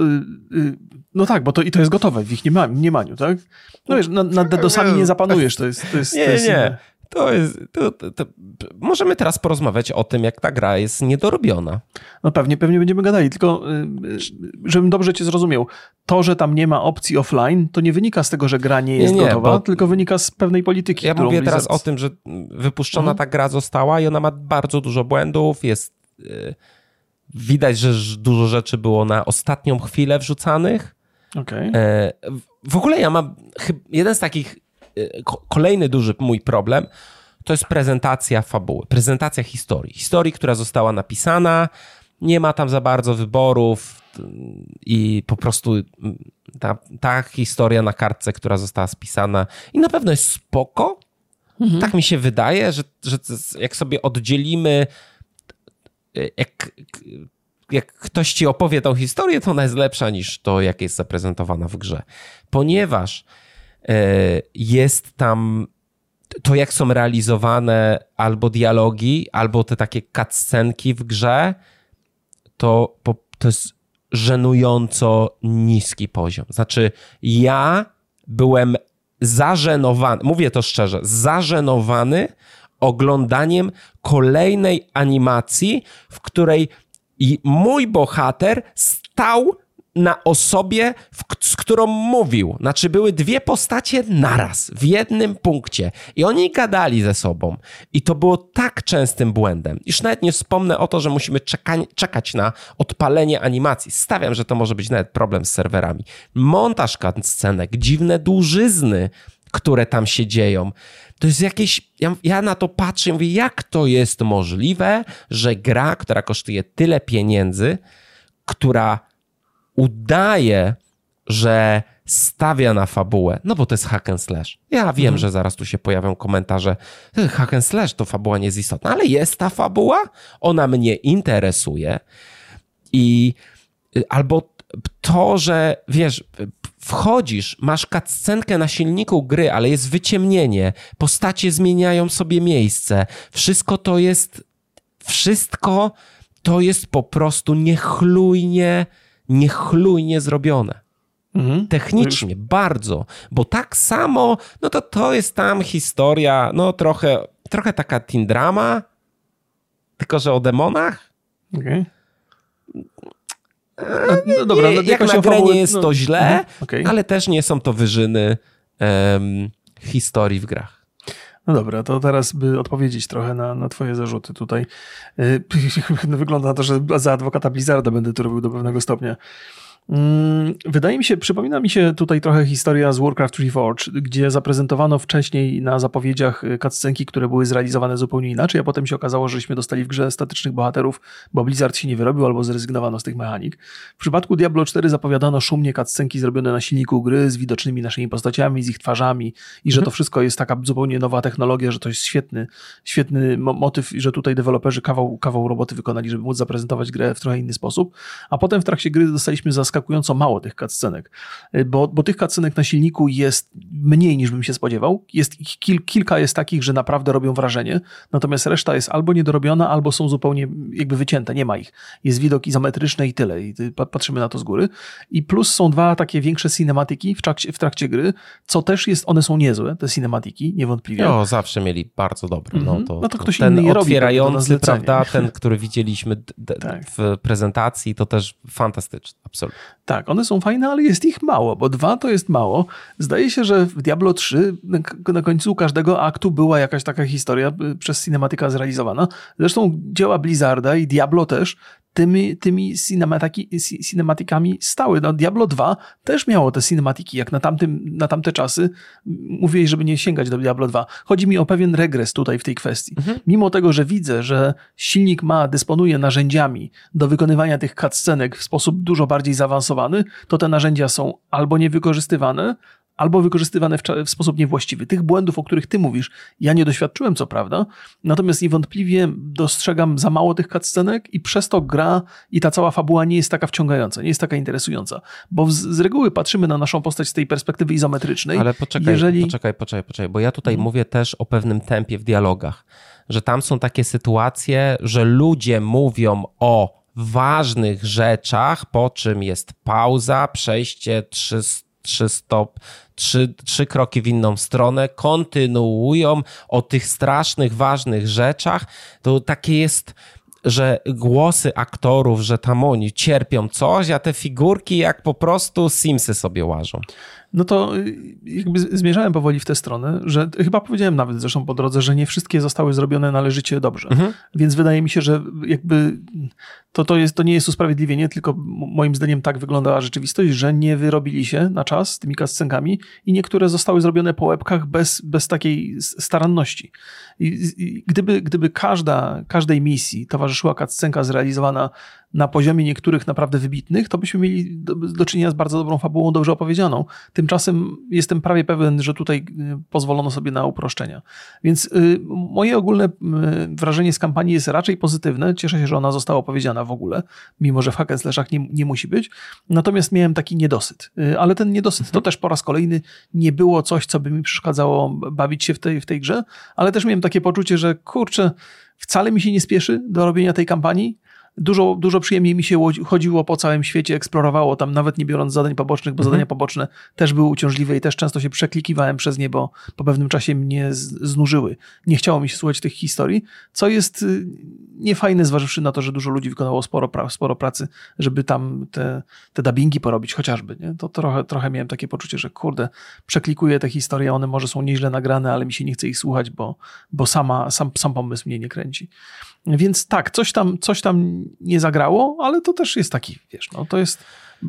no tak, bo to i to jest gotowe w ich mniemaniu, tak? No wiesz, nad na DDoSami nie zapanujesz, to jest... To jest nie, to jest nie, to jest... To, to, to. Możemy teraz porozmawiać o tym, jak ta gra jest niedorobiona. No pewnie, pewnie będziemy gadali, tylko żebym dobrze cię zrozumiał, to, że tam nie ma opcji offline, to nie wynika z tego, że gra nie jest nie, nie, gotowa, tylko wynika z pewnej polityki. Ja mówię teraz o tym, że wypuszczona mhm. ta gra została i ona ma bardzo dużo błędów, jest... Widać, że dużo rzeczy było na ostatnią chwilę wrzucanych. Okay. W ogóle ja mam... Jeden z takich... Kolejny duży mój problem to jest prezentacja fabuły. Prezentacja historii. Historii, która została napisana. Nie ma tam za bardzo wyborów i po prostu ta, ta historia na kartce, która została spisana i na pewno jest spoko. Mhm. Tak mi się wydaje, że, że jak sobie oddzielimy... Jak, jak ktoś ci opowie tą historię, to ona jest lepsza niż to, jak jest zaprezentowana w grze. Ponieważ jest tam to, jak są realizowane albo dialogi, albo te takie cutscenki w grze, to, to jest żenująco niski poziom. Znaczy ja byłem zażenowany, mówię to szczerze, zażenowany oglądaniem kolejnej animacji, w której mój bohater stał na osobie, z którą mówił. Znaczy były dwie postacie naraz, w jednym punkcie. I oni gadali ze sobą. I to było tak częstym błędem. Już nawet nie wspomnę o to, że musimy czeka- czekać na odpalenie animacji. Stawiam, że to może być nawet problem z serwerami. Montaż cutscenek, dziwne dłużyzny, które tam się dzieją. To jest jakieś... Ja, ja na to patrzę i mówię, jak to jest możliwe, że gra, która kosztuje tyle pieniędzy, która udaje, że stawia na fabułę, no bo to jest hack and slash. Ja wiem, mhm. że zaraz tu się pojawią komentarze, hack and slash to fabuła nie jest istotna, ale jest ta fabuła, ona mnie interesuje i albo to, że wiesz... Wchodzisz, masz cutscenkę na silniku gry, ale jest wyciemnienie, postacie zmieniają sobie miejsce, wszystko to jest, wszystko to jest po prostu niechlujnie, niechlujnie zrobione. Mhm. Technicznie, bardzo, bo tak samo, no to to jest tam historia, no trochę, trochę taka teen drama, tylko że o demonach. Okay. No dobra, nie, no jak na grę nie jest no. to źle, okay. ale też nie są to wyżyny um, historii w grach. No dobra, to teraz by odpowiedzieć trochę na, na twoje zarzuty tutaj. Wygląda na to, że za adwokata Blizzarda będę to robił do pewnego stopnia. Wydaje mi się, przypomina mi się tutaj trochę historia z Warcraft Reforged, gdzie zaprezentowano wcześniej na zapowiedziach cutscenki, które były zrealizowane zupełnie inaczej, a potem się okazało, żeśmy dostali w grze statycznych bohaterów, bo Blizzard się nie wyrobił albo zrezygnowano z tych mechanik. W przypadku Diablo cztery zapowiadano szumnie cutscenki zrobione na silniku gry z widocznymi naszymi postaciami, z ich twarzami i mhm. że to wszystko jest taka zupełnie nowa technologia, że to jest świetny, świetny motyw i że tutaj deweloperzy kawał, kawał roboty wykonali, żeby móc zaprezentować grę w trochę inny sposób, a potem w trakcie gry dostaliśmy zaskoczenie zaskakująco mało tych cutscenek, bo, bo tych cutscenek na silniku jest mniej niż bym się spodziewał. Jest ich kil, kilka jest takich, że naprawdę robią wrażenie, natomiast reszta jest albo niedorobiona, albo są zupełnie jakby wycięte, nie ma ich. Jest widok izometryczny i tyle. I patrzymy na to z góry. I plus są dwa takie większe cinematyki w trakcie, w trakcie gry, co też jest, one są niezłe, te cinematyki, niewątpliwie. No, zawsze mieli bardzo dobre. Mm-hmm. No, to, no to ktoś ten inny je robi. Otwierający, prawda, ten, który widzieliśmy d- d- tak. w prezentacji, to też fantastyczne, absolutnie. Tak, one są fajne, ale jest ich mało, bo dwa to jest mało. Zdaje się, że w Diablo trzy na końcu każdego aktu była jakaś taka historia przez cinematyka zrealizowana. Zresztą dzieła Blizzarda i Diablo też tymi, tymi cinematykami stały. No, Diablo dwa też miało te cinematyki, jak na, tamtym, na tamte czasy. Mówili, żeby nie sięgać do Diablo dwa. Chodzi mi o pewien regres tutaj w tej kwestii. Mhm. Mimo tego, że widzę, że silnik ma, dysponuje narzędziami do wykonywania tych cutscenek w sposób dużo bardziej zaawansowany, to te narzędzia są albo niewykorzystywane, albo wykorzystywane w, w sposób niewłaściwy. Tych błędów, o których ty mówisz, ja nie doświadczyłem, co prawda, natomiast niewątpliwie dostrzegam za mało tych cutscenek i przez to gra i ta cała fabuła nie jest taka wciągająca, nie jest taka interesująca, bo z, z reguły patrzymy na naszą postać z tej perspektywy izometrycznej. Ale poczekaj, jeżeli... poczekaj, poczekaj, poczekaj, bo ja tutaj hmm. mówię też o pewnym tempie w dialogach, że tam są takie sytuacje, że ludzie mówią o ważnych rzeczach, po czym jest pauza, przejście trzysta trzy stop, trzy, trzy kroki w inną stronę, kontynuują o tych strasznych, ważnych rzeczach. To takie jest, że głosy aktorów, że tam oni cierpią coś, a te figurki jak po prostu Simsy sobie łażą. No to jakby zmierzałem powoli w tę stronę, że chyba powiedziałem nawet zresztą po drodze, że nie wszystkie zostały zrobione należycie dobrze. Mhm. Więc wydaje mi się, że jakby to, to, jest, to nie jest usprawiedliwienie, tylko moim zdaniem tak wyglądała rzeczywistość, że nie wyrobili się na czas z tymi cutscenkami i niektóre zostały zrobione po łebkach bez, bez takiej staranności. I, i gdyby, gdyby każda, każdej misji towarzyszyła cutscenka zrealizowana na poziomie niektórych naprawdę wybitnych, to byśmy mieli do, do czynienia z bardzo dobrą fabułą, dobrze opowiedzianą. Tymczasem jestem prawie pewien, że tutaj pozwolono sobie na uproszczenia. Więc y, moje ogólne y, wrażenie z kampanii jest raczej pozytywne. Cieszę się, że ona została opowiedziana w ogóle, mimo że w hack and slashach nie, nie musi być. Natomiast miałem taki niedosyt. Y, ale ten niedosyt mhm. to też po raz kolejny nie było coś, co by mi przeszkadzało bawić się w tej, w tej grze, ale też miałem takie poczucie, że kurczę, wcale mi się nie spieszy do robienia tej kampanii. Dużo, dużo przyjemniej mi się chodziło po całym świecie, eksplorowało tam, nawet nie biorąc zadań pobocznych, bo mm-hmm. zadania poboczne też były uciążliwe i też często się przeklikiwałem przez nie, bo po pewnym czasie mnie znużyły. Nie chciało mi się słuchać tych historii, co jest niefajne, zważywszy na to, że dużo ludzi wykonało sporo, pra- sporo pracy, żeby tam te, te dubbingi porobić chociażby. Nie? To trochę, trochę miałem takie poczucie, że kurde, przeklikuję te historie, one może są nieźle nagrane, ale mi się nie chce ich słuchać, bo, bo sama, sam, sam pomysł mnie nie kręci. Więc tak, coś tam, coś tam nie zagrało, ale to też jest taki, wiesz, no to jest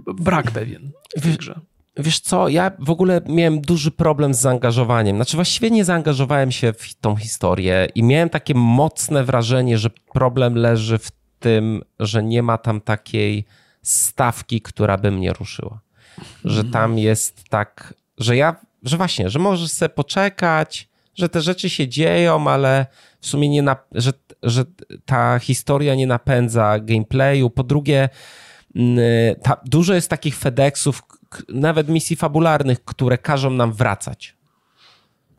brak pewien w tej grze. Wiesz co, ja w ogóle miałem duży problem z zaangażowaniem. Znaczy właściwie nie zaangażowałem się w tą historię i miałem takie mocne wrażenie, że problem leży w tym, że nie ma tam takiej stawki, która by mnie ruszyła. Że tam jest tak, że ja, że właśnie, że możesz sobie poczekać, że te rzeczy się dzieją, ale w sumie nie na, że, że ta historia nie napędza gameplayu. Po drugie, ta, dużo jest takich FedExów, nawet misji fabularnych, które każą nam wracać.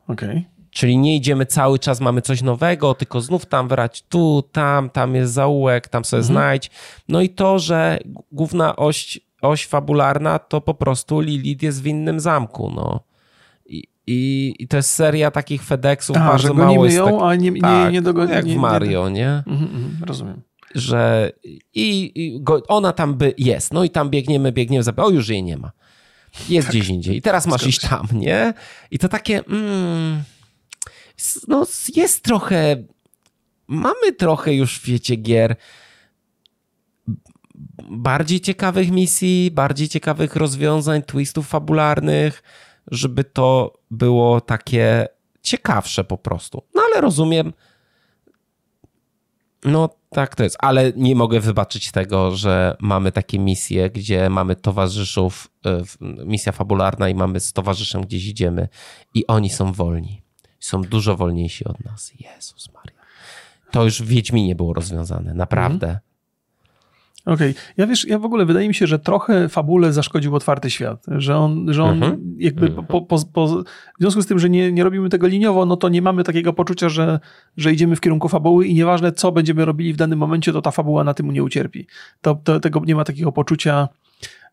Okej. Okay. Czyli nie idziemy cały czas, mamy coś nowego, tylko znów tam wrać tu, tam, tam jest zaułek, tam sobie mhm. znajdź. No i to, że główna oś, oś fabularna to po prostu Lilith jest w innym zamku, no. I, I to jest seria takich FedExów, a, bardzo mało jest. Ją, tak, a nie, nie, tak, nie dogonimy. Jak w Mario, nie? nie? Mhm, mhm, rozumiem. Że i, i go, ona tam by jest, no i tam biegniemy, biegniemy, za... o już jej nie ma. Jest tak. Gdzieś indziej. I teraz masz iść tam, nie? I to takie... Mm... no jest trochę, mamy trochę już w świecie gier bardziej ciekawych misji, bardziej ciekawych rozwiązań, twistów fabularnych, żeby to było takie ciekawsze po prostu. No ale rozumiem, no tak to jest, ale nie mogę wybaczyć tego, że mamy takie misje, gdzie mamy towarzyszów, misja fabularna i mamy z towarzyszem gdzieś idziemy i oni są wolni. Są dużo wolniejsi od nas. Jezus Maria. To już w Wiedźminie było rozwiązane, naprawdę. Mhm. Okej. Okay. Ja wiesz, ja w ogóle wydaje mi się, że trochę fabule zaszkodził otwarty świat, że on, że on mm-hmm. jakby po, po, po, w związku z tym, że nie, nie robimy tego liniowo, no to nie mamy takiego poczucia, że, że idziemy w kierunku fabuły i nieważne co będziemy robili w danym momencie, to ta fabuła na tym nie ucierpi. To, to, tego nie ma takiego poczucia,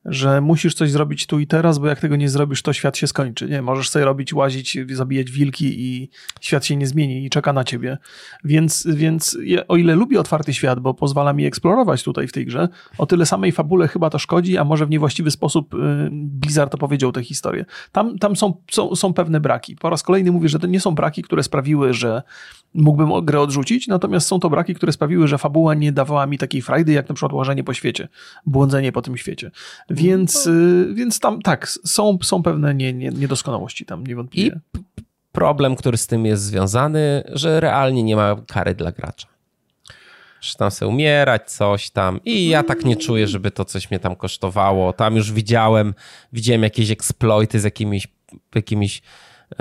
że musisz coś zrobić tu i teraz, bo jak tego nie zrobisz, to świat się skończy. Nie, możesz sobie robić, łazić, zabijać wilki i świat się nie zmieni i czeka na ciebie. Więc, więc ja, o ile lubię otwarty świat, bo pozwala mi eksplorować tutaj w tej grze, o tyle samej fabule chyba to szkodzi, a może w niewłaściwy sposób Blizzard opowiedział tę historię. Tam, tam są, są, są pewne braki. Po raz kolejny mówię, że to nie są braki, które sprawiły, że mógłbym grę odrzucić, natomiast są to braki, które sprawiły, że fabuła nie dawała mi takiej frajdy, jak na przykład łażenie po świecie, błądzenie po tym świecie. Więc, no. Więc tam tak, są, są pewne nie, nie, niedoskonałości tam, niewątpliwie. I p- problem, który z tym jest związany, że realnie nie ma kary dla gracza. Że tam sobie umierać, coś tam. I ja tak nie czuję, żeby to coś mnie tam kosztowało. Tam już widziałem, widziałem jakieś exploity z jakimiś, jakimiś, yy,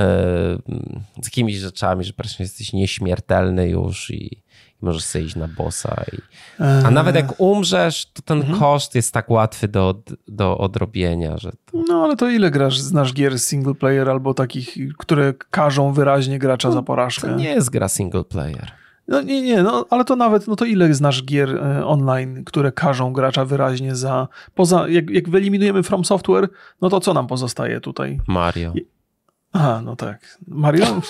z jakimiś rzeczami, że praktycznie jesteś nieśmiertelny już i możesz sobie iść na bossa. I... A eee. nawet jak umrzesz, to ten mhm. koszt jest tak łatwy do, do odrobienia. Że to... No ale to ile grasz, znasz gier single player albo takich, które karzą wyraźnie gracza no, za porażkę? To nie jest gra single player. No nie, nie, no ale to nawet, no to ile znasz gier e, online, które karzą gracza wyraźnie za... Poza, jak, jak wyeliminujemy From Software, no to co nam pozostaje tutaj? Mario. Aha, no tak. Mario...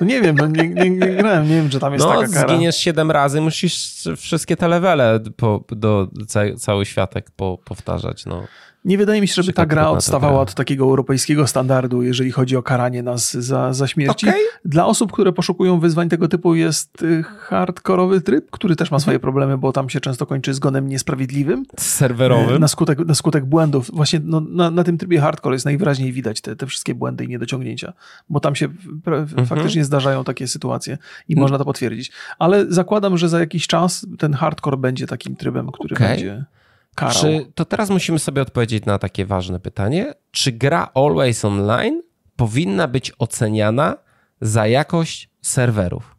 No nie wiem, no nie, nie, nie grałem, nie wiem, czy tam jest no, taka kara. No zginiesz siedem razy, musisz wszystkie te levele po, do ca- cały światek po, powtarzać. No. Nie wydaje mi się, żeby ta gra odstawała od takiego europejskiego standardu, jeżeli chodzi o karanie nas za, za śmierci. Okay. Dla osób, które poszukują wyzwań tego typu jest hardkorowy tryb, który też ma swoje problemy, bo tam się często kończy zgonem niesprawiedliwym. Serwerowym. Na skutek, na skutek błędów. Właśnie no, na, na tym trybie hardcore jest najwyraźniej widać te, te wszystkie błędy i niedociągnięcia, bo tam się pra- mm-hmm. faktycznie zdarzają takie sytuacje i mm. można to potwierdzić. Ale zakładam, że za jakiś czas ten hardcore będzie takim trybem, który okay. będzie... Karol. Czy to teraz musimy sobie odpowiedzieć na takie ważne pytanie. Czy gra Always Online powinna być oceniana za jakość serwerów?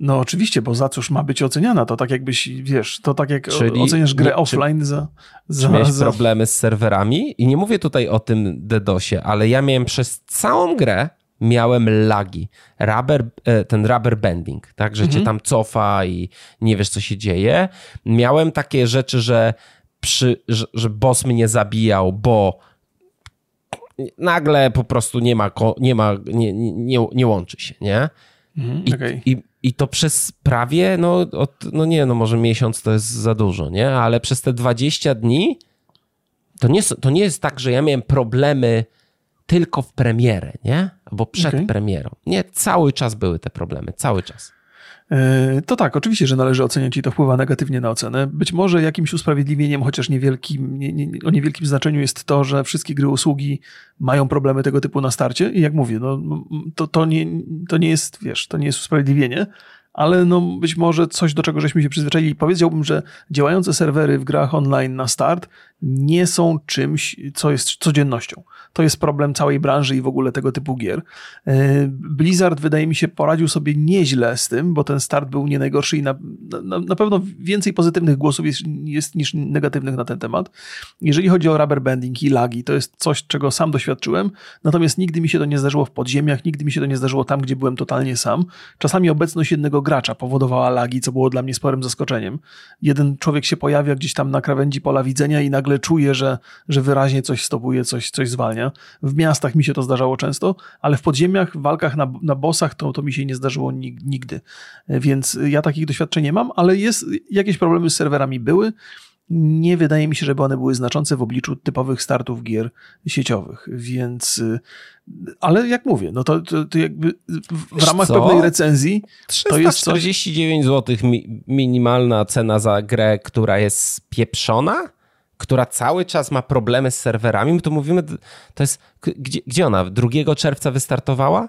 No oczywiście, bo za cóż ma być oceniana? To tak jakbyś, wiesz, to tak jak Czyli, oceniasz grę nie, offline czy, za... za miałeś za... problemy z serwerami? I nie mówię tutaj o tym DDoSie, ale ja miałem przez całą grę miałem lagi. Rubber, ten rubber bending, tak, że mhm. cię tam cofa i nie wiesz, co się dzieje. Miałem takie rzeczy, że, przy, że, że boss mnie zabijał, bo nagle po prostu nie ma, nie, ma, nie, nie, nie łączy się, nie? Mhm, I, okay. i, I to przez prawie, no, od, no nie, no może miesiąc to jest za dużo, nie? Ale przez te dwadzieścia dni to nie, to nie jest tak, że ja miałem problemy tylko w premierę, nie? Albo przed okay. premierą. Nie, cały czas były te problemy, cały czas. To tak, oczywiście, że należy oceniać i to wpływa negatywnie na ocenę. Być może jakimś usprawiedliwieniem, chociaż niewielkim, nie, nie, o niewielkim znaczeniu jest to, że wszystkie gry usługi mają problemy tego typu na starcie i jak mówię, no, to, to, nie, to nie jest, wiesz, to nie jest usprawiedliwienie, ale no być może coś, do czego żeśmy się przyzwyczaili. Powiedziałbym, że działające serwery w grach online na start nie są czymś, co jest codziennością. To jest problem całej branży i w ogóle tego typu gier. Blizzard, wydaje mi się, poradził sobie nieźle z tym, bo ten start był nie najgorszy i na, na, na pewno więcej pozytywnych głosów jest, jest niż negatywnych na ten temat. Jeżeli chodzi o rubber banding i lagi, to jest coś, czego sam doświadczyłem, natomiast nigdy mi się to nie zdarzyło w podziemiach, nigdy mi się to nie zdarzyło tam, gdzie byłem totalnie sam. Czasami obecność jednego gracza powodowała lagi, co było dla mnie sporym zaskoczeniem. Jeden człowiek się pojawia gdzieś tam na krawędzi pola widzenia i nagle czuje, że, że wyraźnie coś stopuje, coś, coś zwalnia. W miastach mi się to zdarzało często, ale w podziemiach, w walkach na, na bossach to, to mi się nie zdarzyło nigdy. Więc ja takich doświadczeń nie mam, ale jest, jakieś problemy z serwerami były. nie wydaje mi się, żeby one były znaczące w obliczu typowych startów gier sieciowych, więc... Ale jak mówię, no to, to, to jakby w Wiesz ramach co? pewnej recenzji to jest trzysta czterdzieści dziewięć złotych mi- minimalna cena za grę, która jest spieprzona, która cały czas ma problemy z serwerami. My tu mówimy, to jest... Gdzie, gdzie ona? drugiego czerwca wystartowała?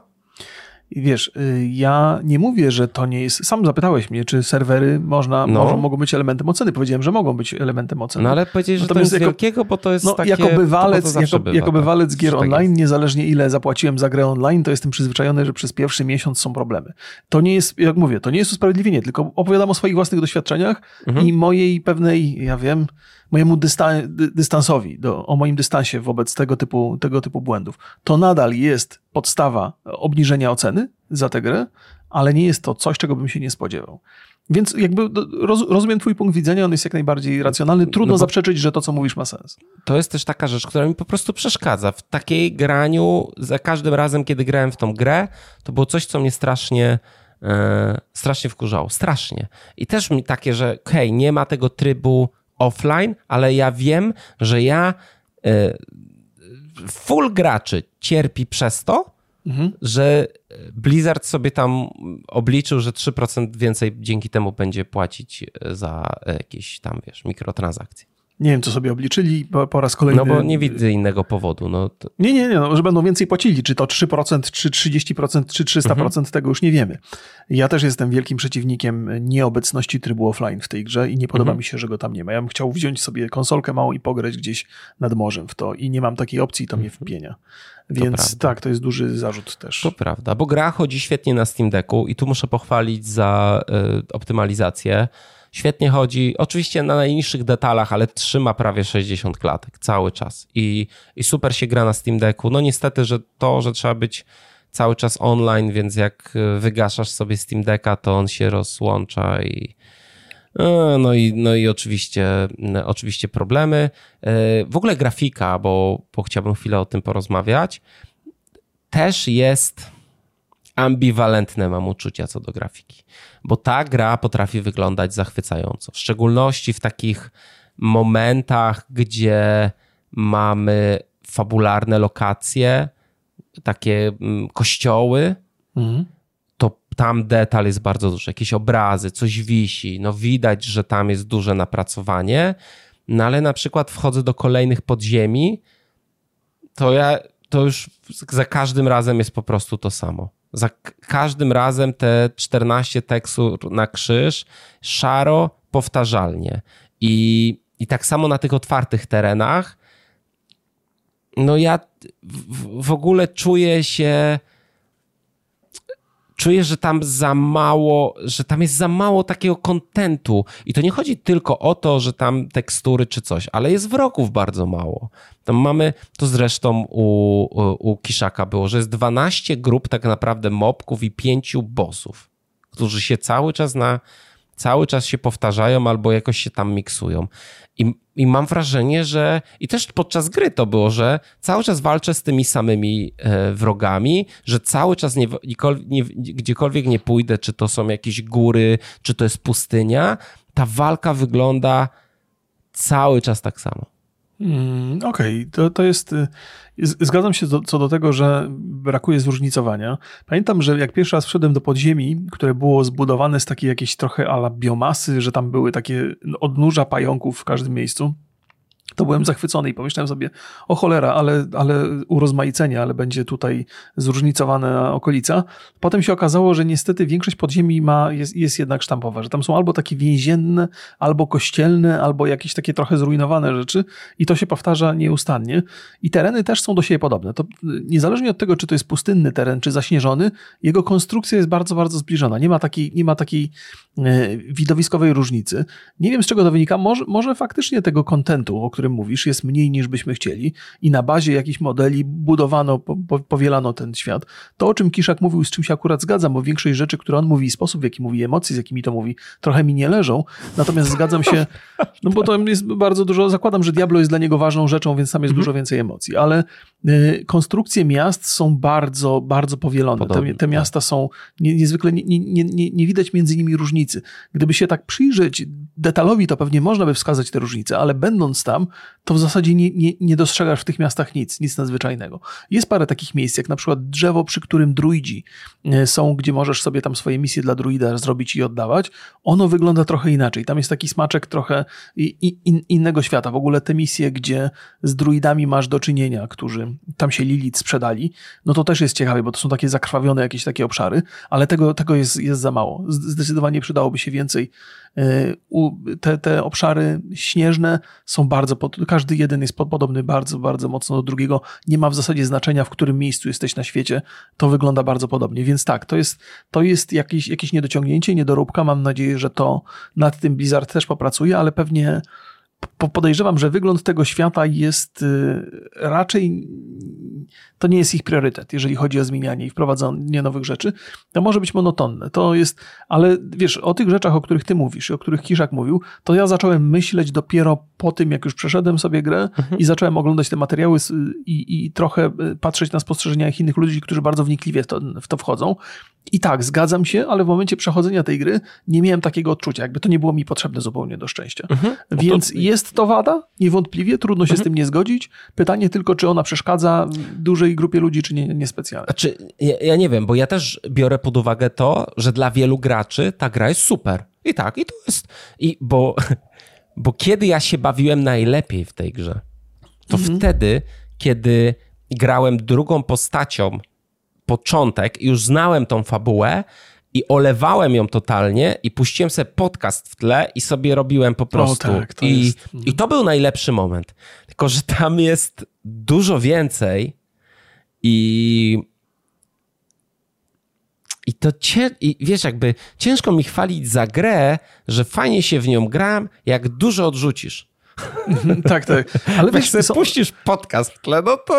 I wiesz, ja nie mówię, że to nie jest... Sam zapytałeś mnie, czy serwery można, no. mogą, mogą być elementem oceny. Powiedziałem, że mogą być elementem oceny. No ale powiedziałeś, że to jest jako, wielkiego, bo to jest no, takie... Jako bywalec, to jako, bywa, jako bywalec tak, gier online, tak niezależnie ile zapłaciłem za grę online, to jestem przyzwyczajony, że przez pierwszy miesiąc są problemy. To nie jest, jak mówię, to nie jest usprawiedliwienie, tylko opowiadam o swoich własnych doświadczeniach mhm. i mojej pewnej, ja wiem... mojemu dystan- dystansowi, do, o moim dystansie wobec tego typu, tego typu błędów. To nadal jest podstawa obniżenia oceny za tę grę, ale nie jest to coś, czego bym się nie spodziewał. Więc jakby roz- rozumiem twój punkt widzenia, on jest jak najbardziej racjonalny. Trudno no zaprzeczyć, że to, co mówisz, ma sens. To jest też taka rzecz, która mi po prostu przeszkadza. W takiej graniu, za każdym razem, kiedy grałem w tą grę, to było coś, co mnie strasznie... Yy, strasznie wkurzało. Strasznie. I też mi takie, że hej, nie ma tego trybu offline, ale ja wiem, że ja y, full graczy cierpi przez to, mhm. że Blizzard sobie tam obliczył, że trzy procent więcej dzięki temu będzie płacić za jakieś tam, wiesz, mikrotransakcje. Nie wiem, co sobie obliczyli po, po raz kolejny. No bo nie widzę innego powodu. No to... Nie, nie, nie, no, że będą więcej płacili. Czy to trzy procent, czy trzydzieści procent, czy trzysta procent, mhm. tego już nie wiemy. Ja też jestem wielkim przeciwnikiem nieobecności trybu offline w tej grze i nie podoba mhm. mi się, że go tam nie ma. Ja bym chciał wziąć sobie konsolkę małą i pograć gdzieś nad morzem w to i nie mam takiej opcji, to mnie wpienia. Więc to tak, to jest duży zarzut też. To prawda, bo gra chodzi świetnie na Steam Decku i tu muszę pochwalić za y, optymalizację. Świetnie chodzi, oczywiście na najniższych detalach, ale trzyma prawie sześćdziesiąt klatek cały czas i, i super się gra na Steam Decku. No niestety, że to, że trzeba być cały czas online, więc jak wygaszasz sobie Steam Decka, to on się rozłącza i no i, no i oczywiście, oczywiście problemy. W ogóle grafika, bo, bo chciałbym chwilę o tym porozmawiać, też jest... ambiwalentne mam uczucia co do grafiki, bo ta gra potrafi wyglądać zachwycająco, w szczególności w takich momentach, gdzie mamy fabularne lokacje, takie kościoły, mhm. to tam detal jest bardzo duży, jakieś obrazy, coś wisi, no widać, że tam jest duże napracowanie, no ale na przykład wchodzę do kolejnych podziemi, to ja, to już za każdym razem jest po prostu to samo. Za każdym razem te czternaście tekstur na krzyż, szaro, powtarzalnie. I, i tak samo na tych otwartych terenach. No ja w, w ogóle czuję się... Czuję, że tam za mało, że tam jest za mało takiego kontentu. I to nie chodzi tylko o to, że tam tekstury czy coś, ale jest wrogów bardzo mało. Tam mamy, to zresztą u, u, u Kiszaka było, że jest dwanaście grup tak naprawdę mobków i pięciu bossów, którzy się cały czas na, cały czas się powtarzają albo jakoś się tam miksują. I, i mam wrażenie, że i też podczas gry to było, że cały czas walczę z tymi samymi e, wrogami, że cały czas nie, nie, gdziekolwiek nie pójdę, czy to są jakieś góry, czy to jest pustynia, ta walka wygląda cały czas tak samo. Mm, Okej, okay. to, to jest... Zgadzam się do, co do tego, że brakuje zróżnicowania. Pamiętam, że jak pierwszy raz wszedłem do podziemi, które było zbudowane z takiej jakiejś trochę ala biomasy, że tam były takie odnóża pająków w każdym miejscu, to byłem zachwycony i pomyślałem sobie, o cholera, ale, ale urozmaicenie, ale będzie tutaj zróżnicowana okolica. Potem się okazało, że niestety większość podziemi ma, jest, jest jednak sztampowa, że tam są albo takie więzienne, albo kościelne, albo jakieś takie trochę zrujnowane rzeczy i to się powtarza nieustannie. I tereny też są do siebie podobne. To niezależnie od tego, czy to jest pustynny teren, czy zaśnieżony, jego konstrukcja jest bardzo, bardzo zbliżona. Nie ma takiej, nie ma takiej widowiskowej różnicy. Nie wiem, z czego to wynika. Może, może faktycznie tego kontentu, którym mówisz, jest mniej niż byśmy chcieli i na bazie jakichś modeli budowano, po, powielano ten świat. To, o czym Kiszak mówił, z czym się akurat zgadzam, bo większość rzeczy, które on mówi, sposób, w jaki mówi, emocje, z jakimi to mówi, trochę mi nie leżą. Natomiast zgadzam się, no bo to jest bardzo dużo, zakładam, że Diablo jest dla niego ważną rzeczą, więc tam jest mhm. dużo więcej emocji, ale y, konstrukcje miast są bardzo, bardzo powielone. Podobnie, te, te miasta tak. są nie, niezwykle, nie, nie, nie, nie widać między nimi różnicy. Gdyby się tak przyjrzeć detalowi, to pewnie można by wskazać te różnice, ale będąc tam, to w zasadzie nie, nie, nie dostrzegasz w tych miastach nic, nic nadzwyczajnego. Jest parę takich miejsc, jak na przykład drzewo, przy którym druidzi są, gdzie możesz sobie tam swoje misje dla druida zrobić i oddawać. Ono wygląda trochę inaczej. Tam jest taki smaczek trochę in, in, innego świata. W ogóle te misje, gdzie z druidami masz do czynienia, którzy tam się Lilith sprzedali, no to też jest ciekawe, bo to są takie zakrwawione jakieś takie obszary, ale tego, tego jest, jest za mało. Zdecydowanie przydałoby się więcej. Te, te obszary śnieżne są bardzo, każdy jeden jest podobny bardzo, bardzo mocno do drugiego. Nie ma w zasadzie znaczenia, w którym miejscu jesteś na świecie. To wygląda bardzo podobnie. Więc tak, to jest, to jest jakieś, jakieś niedociągnięcie, niedoróbka. Mam nadzieję, że to nad tym Blizzard też popracuje, ale pewnie podejrzewam, że wygląd tego świata jest raczej, to nie jest ich priorytet, jeżeli chodzi o zmienianie i wprowadzanie nowych rzeczy. To może być monotonne, to jest, ale wiesz, o tych rzeczach, o których ty mówisz i o których Kiszak mówił, to ja zacząłem myśleć dopiero po tym, jak już przeszedłem sobie grę mhm. i zacząłem oglądać te materiały i, i trochę patrzeć na spostrzeżenia innych ludzi, którzy bardzo wnikliwie w to, w to wchodzą. I tak, zgadzam się, ale w momencie przechodzenia tej gry nie miałem takiego odczucia, jakby to nie było mi potrzebne zupełnie do szczęścia. Mhm. Więc to... jest to wada, niewątpliwie, trudno się mhm. z tym nie zgodzić. Pytanie tylko, czy ona przeszkadza dużej grupie ludzi, czy nie, niespecjalnie. Znaczy, ja, ja nie wiem, bo ja też biorę pod uwagę to, że dla wielu graczy ta gra jest super. I tak, i to jest... I bo, bo kiedy ja się bawiłem najlepiej w tej grze, to mhm. wtedy, kiedy grałem drugą postacią początek, już znałem tą fabułę i olewałem ją totalnie i puściłem sobie podcast w tle i sobie robiłem po prostu. No tak, to I, jest... I to był najlepszy moment. Tylko, że tam jest dużo więcej i i to cię... I wiesz, jakby ciężko mi chwalić za grę, że fajnie się w nią gram, jak dużo odrzucisz. tak, tak. Ale wiesz, jak puścisz podcast w tle, no to...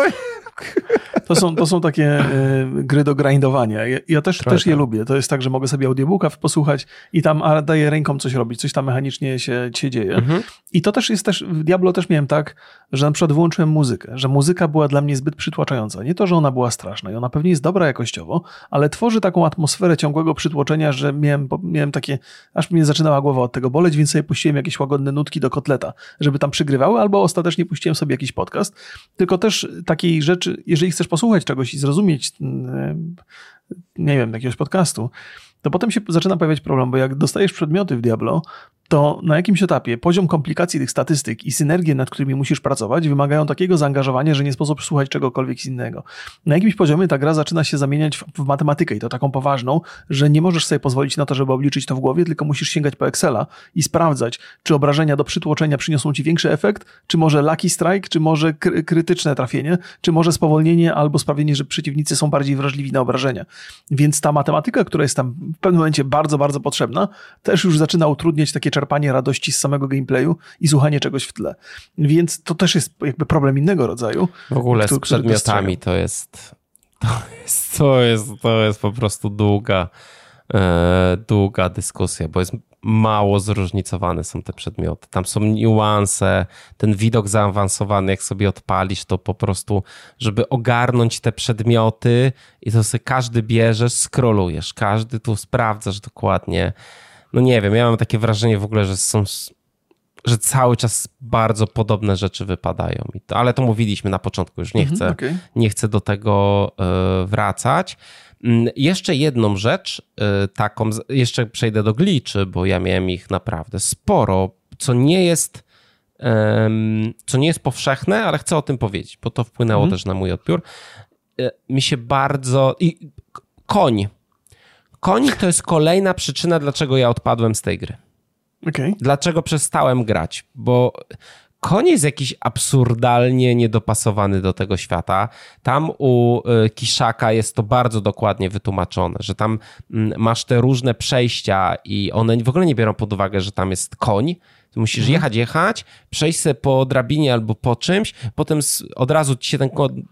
To są, to są takie y, gry do grindowania. Ja, ja też, też je lubię. To jest tak, że mogę sobie audiobooka posłuchać i tam a, daję ręką coś robić, coś tam mechanicznie się, się dzieje. Mhm. I to też jest też, w Diablo też miałem tak, że na przykład wyłączyłem muzykę, że muzyka była dla mnie zbyt przytłaczająca. Nie to, że ona była straszna i ona pewnie jest dobra jakościowo, ale tworzy taką atmosferę ciągłego przytłoczenia, że miałem, miałem takie, aż mnie zaczynała głowa od tego boleć, więc sobie puściłem jakieś łagodne nutki do kotleta, żeby tam przygrywały, albo ostatecznie puściłem sobie jakiś podcast. Tylko też takiej rzeczy, jeżeli chcesz posłuchać czegoś i zrozumieć, nie wiem, jakiegoś podcastu, to potem się zaczyna pojawiać problem, bo jak dostajesz przedmioty w Diablo, to na jakimś etapie poziom komplikacji tych statystyk i synergie, nad którymi musisz pracować, wymagają takiego zaangażowania, że nie sposób słuchać czegokolwiek innego. Na jakimś poziomie ta gra zaczyna się zamieniać w, w matematykę i to taką poważną, że nie możesz sobie pozwolić na to, żeby obliczyć to w głowie, tylko musisz sięgać po Excela i sprawdzać, czy obrażenia do przytłoczenia przyniosą ci większy efekt, czy może lucky strike, czy może kry- krytyczne trafienie, czy może spowolnienie albo sprawienie, że przeciwnicy są bardziej wrażliwi na obrażenia. Więc ta matematyka, która jest tam w pewnym momencie bardzo, bardzo potrzebna, też już zaczyna utrudniać takie czerpanie radości z samego gameplayu i słuchanie czegoś w tle. Więc to też jest jakby problem innego rodzaju. W ogóle który, z przedmiotami to jest, to jest, to jest, to jest po prostu długa, e, długa dyskusja, bo jest mało zróżnicowane są te przedmioty. Tam są niuanse, ten widok zaawansowany, jak sobie odpalisz, to po prostu, żeby ogarnąć te przedmioty i to sobie każdy bierzesz, scrollujesz, każdy tu sprawdzasz dokładnie. No nie wiem, ja mam takie wrażenie w ogóle, że są, że cały czas bardzo podobne rzeczy wypadają. I to, ale to mówiliśmy na początku, już nie chcę, mm-hmm, okay. nie chcę do tego y, wracać. Y, jeszcze jedną rzecz, y, taką, jeszcze przejdę do glitchy, bo ja miałem ich naprawdę sporo, co nie jest, y, co nie jest powszechne, ale chcę o tym powiedzieć, bo to wpłynęło mm-hmm. też na mój odbiór. Y, mi się bardzo... I, koń. Koń to jest kolejna przyczyna, dlaczego ja odpadłem z tej gry. Okay. Dlaczego przestałem grać? Bo koń jest jakiś absurdalnie niedopasowany do tego świata. Tam u Kiszaka jest to bardzo dokładnie wytłumaczone, że tam masz te różne przejścia i one w ogóle nie biorą pod uwagę, że tam jest koń. Musisz mhm. jechać, jechać, przejść sobie po drabinie albo po czymś, potem od razu ci się ten koń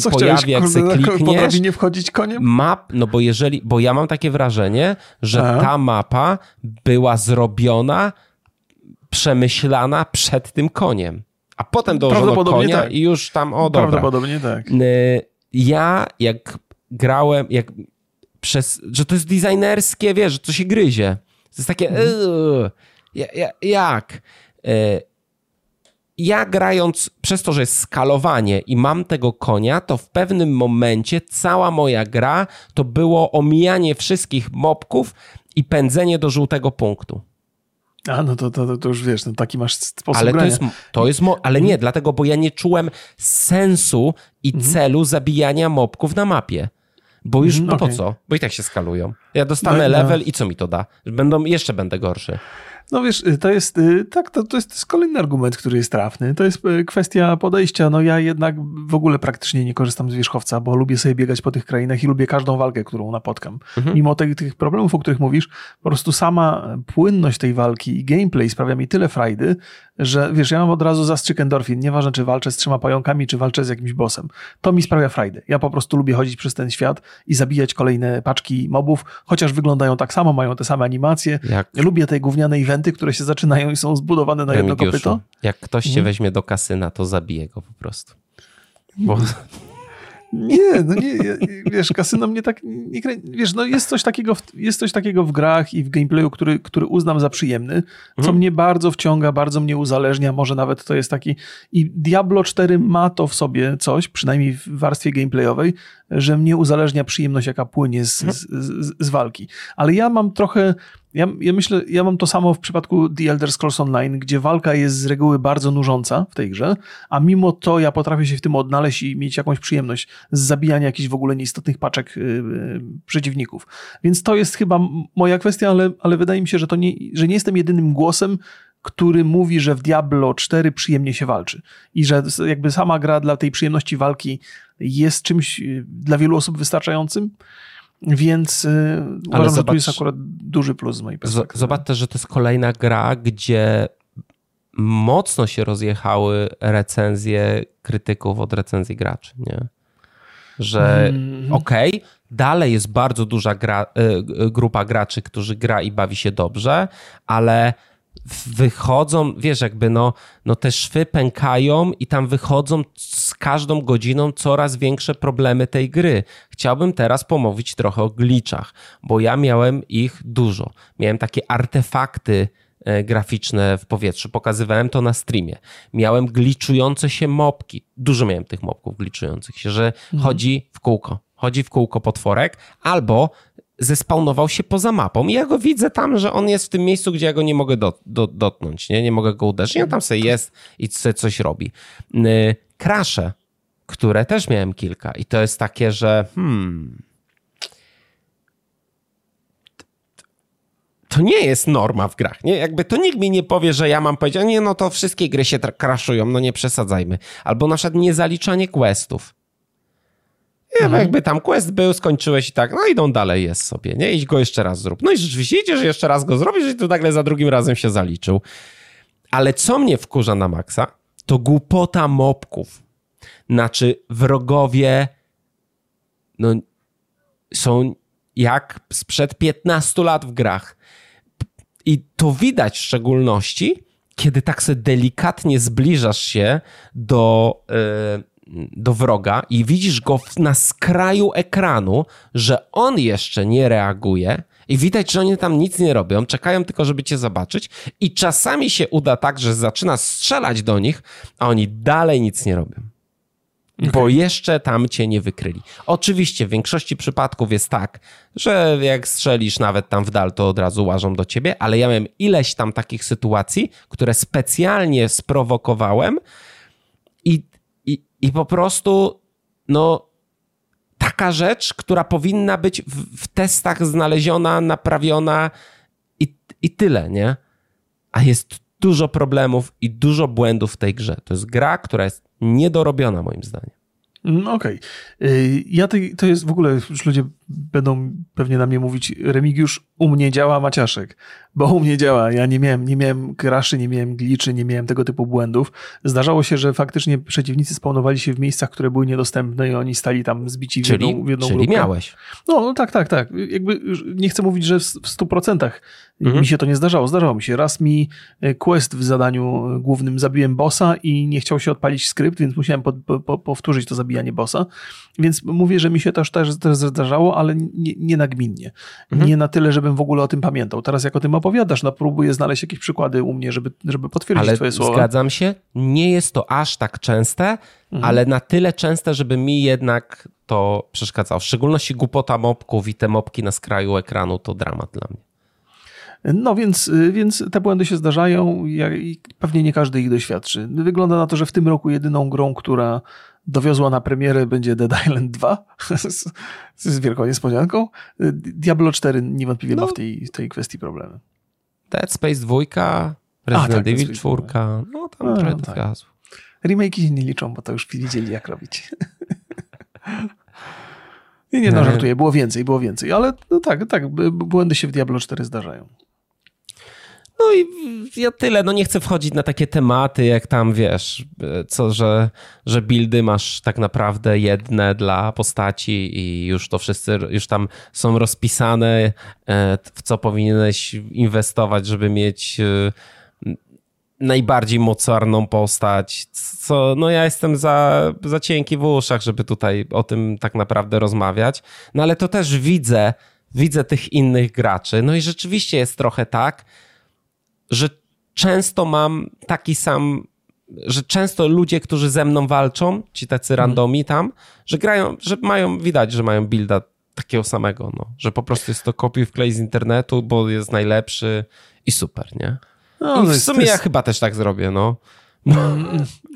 Co pojawia, jak sobie klikniesz. Po drabinie wchodzić koniem? Map, no bo jeżeli, bo ja mam takie wrażenie, że A. ta mapa była zrobiona, przemyślana przed tym koniem. A potem dołożono konia tak. i już tam, o dobra. Prawdopodobnie tak. Ja jak grałem, jak przez, że to jest designerskie, wiesz, co się gryzie. To jest takie... Mhm. Yy, Ja, ja, jak? Ja grając, przez to, że jest skalowanie i mam tego konia, to w pewnym momencie cała moja gra to było omijanie wszystkich mobków i pędzenie do żółtego punktu. A no to, to, to już wiesz, no taki masz sposób ale grania. To jest, to jest mo- ale nie, dlatego, bo ja nie czułem sensu i mhm. celu zabijania mobków na mapie. Bo już, no okay. po co? Bo i tak się skalują. Ja dostanę no, level no. i co mi to da? Będą, jeszcze będę gorszy. No wiesz, to jest tak, to, to jest kolejny argument, który jest trafny. To jest kwestia podejścia. No ja jednak w ogóle praktycznie nie korzystam z wierzchowca, bo lubię sobie biegać po tych krainach i lubię każdą walkę, którą napotkam. Mhm. Mimo tych, tych problemów, o których mówisz, po prostu sama płynność tej walki i gameplay sprawia mi tyle frajdy, że wiesz, ja mam od razu zastrzyk endorfin. Nieważne, czy walczę z trzema pająkami, czy walczę z jakimś bossem. To mi sprawia frajdę. Ja po prostu lubię chodzić przez ten świat i zabijać kolejne paczki mobów, chociaż wyglądają tak samo, mają te same animacje. Jak? Lubię te gówniane eventy, które się zaczynają i są zbudowane na jedno kopyto. Jak ktoś cię hmm. weźmie do kasyna, to zabije go po prostu. Bo... Nie, no nie, wiesz, kasyno mnie tak nie krę... Wiesz, no jest coś takiego w, jest coś takiego w grach i w gameplayu, który, który uznam za przyjemny, co mhm. mnie bardzo wciąga, bardzo mnie uzależnia, może nawet to jest taki... I Diablo cztery ma to w sobie coś, przynajmniej w warstwie gameplayowej, że mnie uzależnia przyjemność, jaka płynie z, mhm. z, z, z walki. Ale ja mam trochę... Ja, ja myślę, ja mam to samo w przypadku The Elder Scrolls Online, gdzie walka jest z reguły bardzo nużąca w tej grze, a mimo to ja potrafię się w tym odnaleźć i mieć jakąś przyjemność z zabijania jakichś w ogóle nieistotnych paczek yy, przeciwników. Więc to jest chyba moja kwestia, ale, ale wydaje mi się, że, to nie, że nie jestem jedynym głosem, który mówi, że w Diablo cztery przyjemnie się walczy i że jakby sama gra dla tej przyjemności walki jest czymś dla wielu osób wystarczającym. Więc yy, uważam, zobacz, że tu jest akurat duży plus z mojej perspektywy. Zobacz też, że to jest kolejna gra, gdzie mocno się rozjechały recenzje krytyków od recenzji graczy, nie? Że mm. okej, okay, dalej jest bardzo duża gra, y, grupa graczy, którzy gra i bawi się dobrze, ale wychodzą, wiesz, jakby no, no te szwy pękają i tam wychodzą z każdą godziną coraz większe problemy tej gry. Chciałbym teraz pomówić trochę o glitchach, bo ja miałem ich dużo. Miałem takie artefakty graficzne w powietrzu, pokazywałem to na streamie. Miałem glitchujące się mopki. Dużo miałem tych mopków glitchujących się, że mhm. chodzi w kółko. Chodzi w kółko potworek albo zespawnował się poza mapą i ja go widzę tam, że on jest w tym miejscu, gdzie ja go nie mogę do, do, dotknąć, nie? Nie mogę go uderzyć, on tam sobie jest i sobie coś robi. Krasze, które też miałem kilka i to jest takie, że hmm, to nie jest norma w grach, nie? Jakby to nikt mi nie powie, że ja mam powiedzieć, nie, no to wszystkie gry się crashują, no nie przesadzajmy. Albo na przykład niezaliczanie questów. Nie, mhm. jakby tam quest był, skończyłeś i tak, no idą dalej, jest sobie, nie? Idź go jeszcze raz zrób. No i rzeczywiście idziesz, jeszcze raz go zrobisz i tu nagle za drugim razem się zaliczył. Ale co mnie wkurza na maksa, to głupota mobków. Znaczy wrogowie no, są jak sprzed piętnastu lat w grach. I to widać w szczególności, kiedy tak sobie delikatnie zbliżasz się do... Yy, do wroga i widzisz go na skraju ekranu, że on jeszcze nie reaguje i widać, że oni tam nic nie robią, czekają tylko, żeby cię zobaczyć i czasami się uda tak, że zaczyna strzelać do nich, a oni dalej nic nie robią. Okay. Bo jeszcze tam cię nie wykryli. Oczywiście w większości przypadków jest tak, że jak strzelisz nawet tam w dal, to od razu łażą do ciebie, ale ja miałem ileś tam takich sytuacji, które specjalnie sprowokowałem i I po prostu, no, taka rzecz, która powinna być w, w testach znaleziona, naprawiona i, i tyle, nie? A jest dużo problemów i dużo błędów w tej grze. To jest gra, która jest niedorobiona moim zdaniem. Okej. Okay. Ja to, to jest w ogóle, już ludzie będą pewnie na mnie mówić, Remigiusz, u mnie działa Maciaszek, bo u mnie działa. Ja nie miałem, nie miałem crashy, nie miałem glitchy, nie miałem tego typu błędów. Zdarzało się, że faktycznie przeciwnicy spawnowali się w miejscach, które były niedostępne i oni stali tam zbici w jedną, w jedną czyli grupę. Czyli miałeś. No, no tak, tak, tak. Jakby nie chcę mówić, że w stu procentach mhm. mi się to nie zdarzało. Zdarzało mi się. Raz mi quest w zadaniu głównym zabiłem bossa i nie chciał się odpalić skrypt, więc musiałem po, po, powtórzyć to zabijanie bossa. Więc mówię, że mi się też, też, też zdarzało, ale nie, nie nagminnie. Mhm. Nie na tyle, żeby w ogóle o tym pamiętał. Teraz jak o tym opowiadasz, no próbuję znaleźć jakieś przykłady u mnie, żeby, żeby potwierdzić ale twoje słowa. Ale zgadzam się, nie jest to aż tak częste, mhm. ale na tyle częste, żeby mi jednak to przeszkadzało. W szczególności głupota mopków i te mopki na skraju ekranu to dramat dla mnie. No więc, więc te błędy się zdarzają i pewnie nie każdy ich doświadczy. Wygląda na to, że w tym roku jedyną grą, która dowiozła na premierę, będzie Dead Island dwa z, z wielką niespodzianką. Diablo cztery niewątpliwie no. ma w tej, tej kwestii problemy. Dead Space dwa, Resident Evil cztery, no tam A, trochę no, tak. hasło. Remake'i się nie liczą, bo to już widzieli jak robić. nie, nie, no żartuję, było więcej, było więcej, ale no tak, tak, błędy się w Diablo cztery zdarzają. No i ja tyle, no nie chcę wchodzić na takie tematy, jak tam wiesz, co, że, że buildy masz tak naprawdę jedne dla postaci i już to wszyscy, już tam są rozpisane, w co powinieneś inwestować, żeby mieć najbardziej mocarną postać, co no ja jestem za, za cienki w uszach, żeby tutaj o tym tak naprawdę rozmawiać, no ale to też widzę, widzę tych innych graczy, no i rzeczywiście jest trochę tak, że często mam taki sam, że często ludzie, którzy ze mną walczą, ci tacy randomi tam, że grają, że mają, widać, że mają builda takiego samego, no, że po prostu jest to kopiuj wklej z internetu, bo jest najlepszy i super, nie? No, i w sumie jest... ja chyba też tak zrobię, no.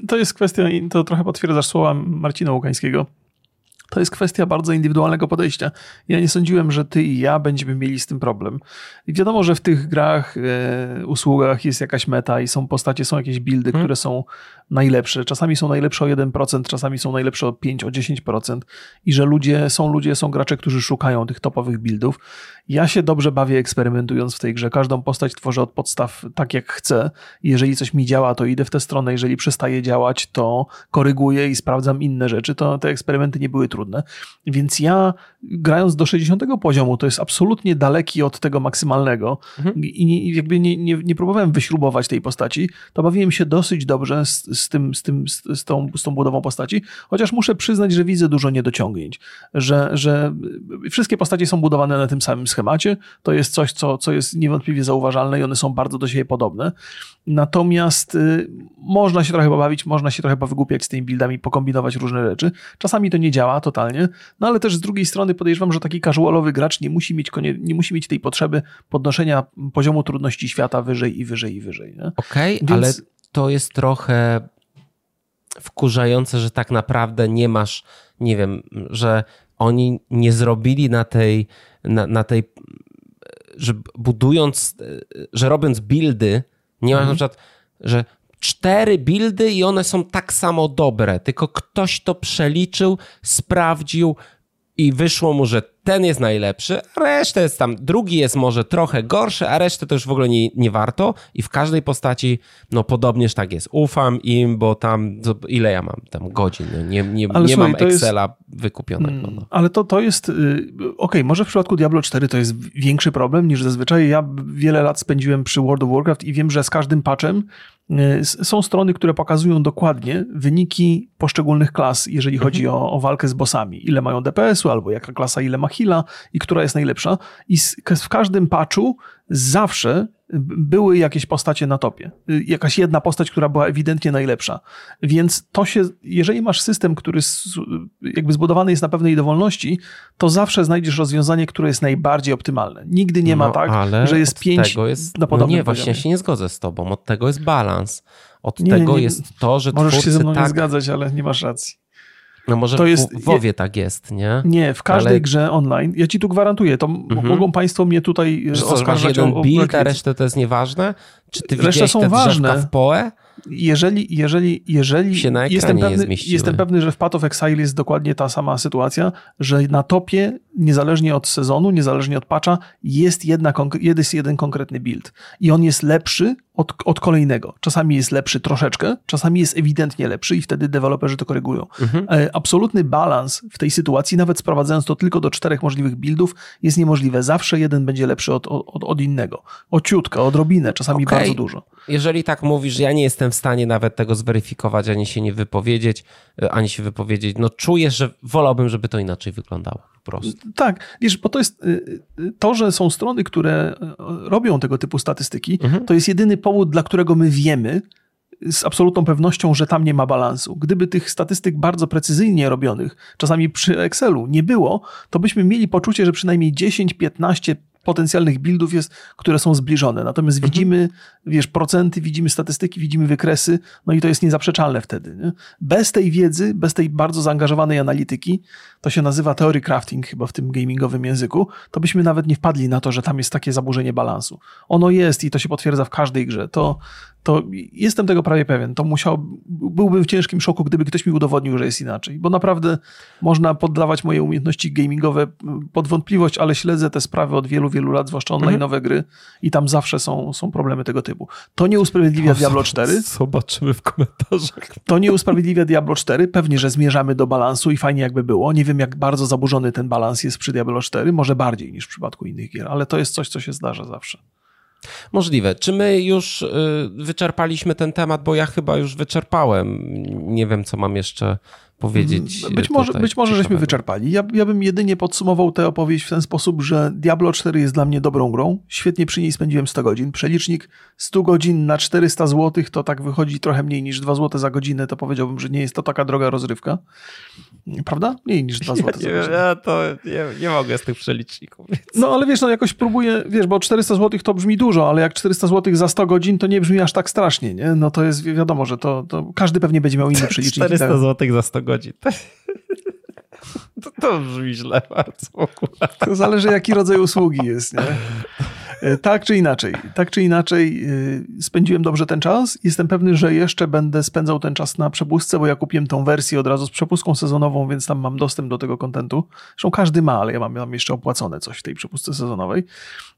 To jest kwestia, to trochę potwierdzasz słowa Marcina Łukańskiego. To jest kwestia bardzo indywidualnego podejścia. Ja nie sądziłem, że ty i ja będziemy mieli z tym problem. I wiadomo, że w tych grach, e, usługach jest jakaś meta i są postacie, są jakieś buildy, hmm. które są najlepsze. Czasami są najlepsze o jeden procent, czasami są najlepsze o pięć procent, o dziesięć procent. I że ludzie, są ludzie, są gracze, którzy szukają tych topowych buildów. Ja się dobrze bawię eksperymentując w tej grze. Każdą postać tworzę od podstaw tak jak chcę. Jeżeli coś mi działa, to idę w tę stronę. Jeżeli przestaje działać, to koryguję i sprawdzam inne rzeczy. To te eksperymenty nie były trudne. Trudne. Więc ja grając do sześćdziesiątego poziomu, to jest absolutnie daleki od tego maksymalnego mhm. i nie, jakby nie, nie, nie próbowałem wyśrubować tej postaci, to bawiłem się dosyć dobrze z, z, tym, z, tym, z, z, tą, z tą budową postaci, chociaż muszę przyznać, że widzę dużo niedociągnięć, że, że wszystkie postacie są budowane na tym samym schemacie, to jest coś, co, co jest niewątpliwie zauważalne i one są bardzo do siebie podobne, natomiast y, można się trochę pobawić, można się trochę powygłupiać z tymi buildami, pokombinować różne rzeczy, czasami to nie działa, to totalnie, no ale też z drugiej strony podejrzewam, że taki casualowy gracz nie musi mieć, konie- nie musi mieć tej potrzeby podnoszenia poziomu trudności świata wyżej i wyżej i wyżej. Okej, okay, Więc... ale to jest trochę wkurzające, że tak naprawdę nie masz, nie wiem, że oni nie zrobili na tej, na, na tej że budując, że robiąc buildy, nie masz mhm. na przykład, że cztery buildy i one są tak samo dobre, tylko ktoś to przeliczył, sprawdził i wyszło mu, że ten jest najlepszy, a resztę jest tam, drugi jest może trochę gorszy, a resztę to już w ogóle nie, nie warto i w każdej postaci no podobnież tak jest. Ufam im, bo tam ile ja mam tam godzin, no, nie, nie, nie słuchaj, mam Excela jest... wykupionego. No. Ale to, to jest, okej, okay, może w przypadku Diablo cztery to jest większy problem niż zazwyczaj. Ja wiele lat spędziłem przy World of Warcraft i wiem, że z każdym patchem są strony, które pokazują dokładnie wyniki poszczególnych klas, jeżeli chodzi o, o walkę z bossami. Ile mają D P S-u, albo jaka klasa, ile ma heala i która jest najlepsza. I w każdym patchu zawsze były jakieś postacie na topie. Jakaś jedna postać, która była ewidentnie najlepsza. Więc to się, jeżeli masz system, który jakby zbudowany jest na pewnej dowolności, to zawsze znajdziesz rozwiązanie, które jest najbardziej optymalne. Nigdy nie ma no, tak, że jest pięć jest, na podobnym no nie, poziomie. Właśnie ja się nie zgodzę z tobą. Od tego jest balans. Od nie, tego nie, jest to, że możesz twórcy się ze mną tak... nie zgadzać, ale nie masz racji. No może to jest, w WoWie tak jest, nie? Nie, w każdej ale... grze online. Ja ci tu gwarantuję, to mm-hmm. mogą państwo mnie tutaj że oskarżać. Że jeden o, build, a reszta to jest nieważne? Czy ty widziałeś te drzewka w P O E? Jeżeli, jeżeli, jeżeli się na jestem, pewny, jest jestem pewny, że w Path of Exile jest dokładnie ta sama sytuacja, że na topie, niezależnie od sezonu, niezależnie od patcha, jest, jedna, jest jeden konkretny build. I on jest lepszy od, od kolejnego. Czasami jest lepszy troszeczkę, czasami jest ewidentnie lepszy i wtedy deweloperzy to korygują. Mhm. Absolutny balans w tej sytuacji, nawet sprowadzając to tylko do czterech możliwych buildów, jest niemożliwe. Zawsze jeden będzie lepszy od, od, od innego. O ciutkę, odrobinę, czasami okay. bardzo dużo. Jeżeli tak mówisz, ja nie jestem w stanie nawet tego zweryfikować, ani się nie wypowiedzieć, ani się wypowiedzieć. No czuję, że wolałbym, żeby to inaczej wyglądało po prostu. Tak, wiesz, bo to jest to, że są strony, które robią tego typu statystyki, mhm. to jest jedyny powód, dla którego my wiemy z absolutną pewnością, że tam nie ma balansu. Gdyby tych statystyk bardzo precyzyjnie robionych, czasami przy Excelu nie było, to byśmy mieli poczucie, że przynajmniej dziesięć piętnaście potencjalnych buildów jest, które są zbliżone. Natomiast mhm. widzimy, wiesz, procenty, widzimy statystyki, widzimy wykresy, no i to jest niezaprzeczalne wtedy. Nie? Bez tej wiedzy, bez tej bardzo zaangażowanej analityki, to się nazywa theory crafting chyba w tym gamingowym języku, to byśmy nawet nie wpadli na to, że tam jest takie zaburzenie balansu. Ono jest i to się potwierdza w każdej grze. To, to jestem tego prawie pewien. To musiał, byłbym w ciężkim szoku, gdyby ktoś mi udowodnił, że jest inaczej. Bo naprawdę można poddawać moje umiejętności gamingowe pod wątpliwość, ale śledzę te sprawy od wielu wielu lat, zwłaszcza online nowe gry i tam zawsze są, są problemy tego typu. To nie usprawiedliwia Diablo cztery. Zobaczymy w komentarzach. To nie usprawiedliwia Diablo cztery. Pewnie, że zmierzamy do balansu i fajnie jakby było. Nie wiem, jak bardzo zaburzony ten balans jest przy Diablo cztery. Może bardziej niż w przypadku innych gier, ale to jest coś, co się zdarza zawsze. Możliwe. Czy my już wyczerpaliśmy ten temat? Bo ja chyba już wyczerpałem. Nie wiem, co mam jeszcze powiedzieć. Być może, być może żeśmy wyczerpali. Ja, ja bym jedynie podsumował tę opowieść w ten sposób, że Diablo cztery jest dla mnie dobrą grą. Świetnie przy niej spędziłem sto godzin. Przelicznik sto godzin na czterysta złotych to tak wychodzi trochę mniej niż dwa złote za godzinę. To powiedziałbym, że nie jest to taka droga rozrywka. Prawda? Mniej niż dwa złote ja za godzinę. Ja to nie, nie mogę z tych przeliczników. Więc... No ale wiesz, no jakoś próbuję, wiesz, bo czterysta złotych to brzmi dużo, ale jak czterysta złotych za sto godzin to nie brzmi aż tak strasznie, nie? No to jest wiadomo, że to, to każdy pewnie będzie miał inny przelicznik. czterysta złotych za sto godzin. To, to brzmi źle bardzo. To zależy, jaki rodzaj usługi jest, nie? Tak czy inaczej, tak czy inaczej spędziłem dobrze ten czas. Jestem pewny, że jeszcze będę spędzał ten czas na przepustce, bo ja kupiłem tą wersję od razu z przepustką sezonową, więc tam mam dostęp do tego kontentu. Zresztą każdy ma, ale ja mam, mam jeszcze opłacone coś w tej przepustce sezonowej.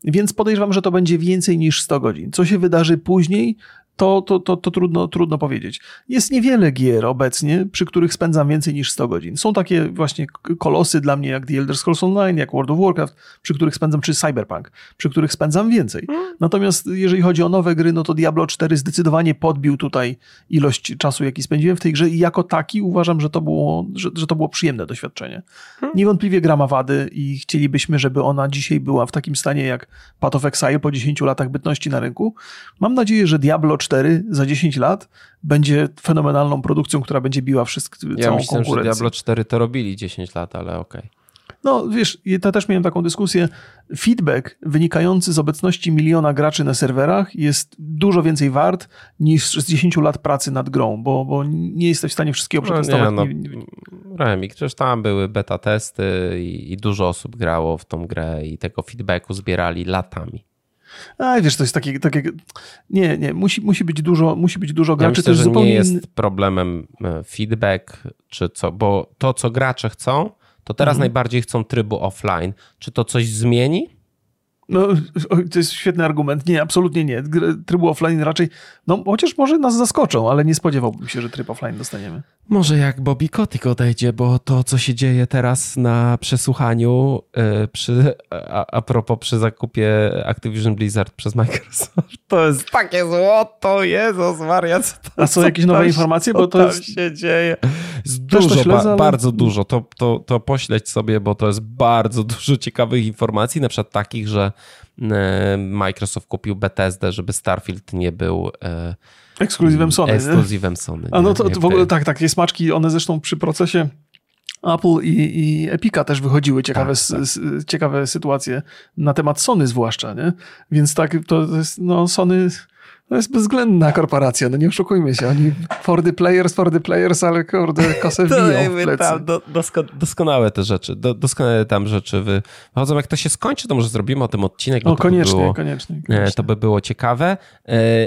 Więc podejrzewam, że to będzie więcej niż sto godzin. Co się wydarzy później? To, to, to, to trudno, trudno powiedzieć. Jest niewiele gier obecnie, przy których spędzam więcej niż sto godzin. Są takie właśnie kolosy dla mnie jak The Elder Scrolls Online, jak World of Warcraft, przy których spędzam, czy Cyberpunk, przy których spędzam więcej. Natomiast jeżeli chodzi o nowe gry, no to Diablo cztery zdecydowanie podbił tutaj ilość czasu, jaki spędziłem w tej grze i jako taki uważam, że to było, że, że to było przyjemne doświadczenie. Niewątpliwie gra ma wady i chcielibyśmy, żeby ona dzisiaj była w takim stanie jak Path of Exile po dziesięciu latach bytności na rynku. Mam nadzieję, że Diablo cztery za dziesięć lat będzie fenomenalną produkcją, która będzie biła wszystko, ja całą myślę, konkurencję. Ja że Diablo cztery to robili dziesięć lat, ale okej. Okay. No wiesz, ja też miałem taką dyskusję. Feedback wynikający z obecności miliona graczy na serwerach jest dużo więcej wart niż z dziesięciu lat pracy nad grą, bo, bo nie jesteś w stanie wszystkiego przetestować. No, no, Remik, przecież tam były beta testy i, i dużo osób grało w tą grę i tego feedbacku zbierali latami. A wiesz, to jest takie... takie... Nie, nie, musi, musi być dużo, musi być dużo graczy. Ja myślę, to jest zupełnie... nie jest problemem feedback, czy co, bo to, co gracze chcą, to teraz mhm. najbardziej chcą trybu offline. Czy to coś zmieni? No, to jest świetny argument. Nie, absolutnie nie. Trybu offline raczej... No, chociaż może nas zaskoczą, ale nie spodziewałbym się, że tryb offline dostaniemy. Może jak Bobby Kotick odejdzie, bo to, co się dzieje teraz na przesłuchaniu przy, a, a propos przy zakupie Activision Blizzard przez Microsoft, to jest takie złoto, Jezus Maria. Co to, a są co jakieś nowe tam, informacje? Bo to tam jest, się dzieje. Jest dużo, śledzę, ba, bardzo ale... dużo. To, to, to pośledź sobie, bo to jest bardzo dużo ciekawych informacji, na przykład takich, że Microsoft kupił Bethesdę, żeby Starfield nie był e, ekskluzywem Sony. Ekskluzywem Sony. A no to, to w ogóle tak, takie smaczki, one zresztą przy procesie Apple i, i Epica też wychodziły ciekawe, tak, tak. S, ciekawe sytuacje na temat Sony zwłaszcza, nie? Więc tak, to jest, no Sony... to jest bezwzględna korporacja, no nie oszukujmy się. Oni for the players, for the players, ale kurde, kosę to biją w plecy. Tam, do, dosko, doskonałe te rzeczy, do, doskonałe tam rzeczy wychodzą. Jak to się skończy, to może zrobimy o tym odcinek. No koniecznie, by było, koniecznie, koniecznie. To by było ciekawe.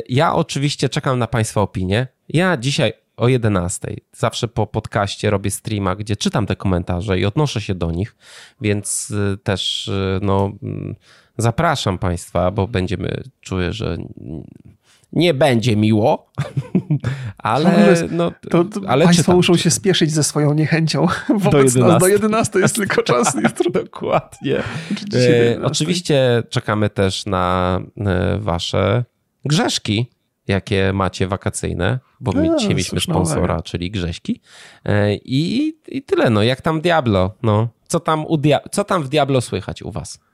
Ja oczywiście czekam na Państwa opinie. Ja dzisiaj o jedenastej zawsze po podcaście robię streama, gdzie czytam te komentarze i odnoszę się do nich, więc też no, zapraszam Państwa, bo będziemy, czuję, że nie będzie miło, ale, no, to, to ale Państwo czytam, muszą czytam. się spieszyć ze swoją niechęcią wobec do nas. Do jedenastej jest tylko czas. Dokładnie. E, oczywiście czekamy też na Wasze grzeszki, jakie macie wakacyjne, bo no, my dzisiaj mieliśmy sponsora, uwaga. Czyli Grześki. I, i tyle, no jak tam Diablo, no co tam, u Dia- co tam w Diablo słychać u was?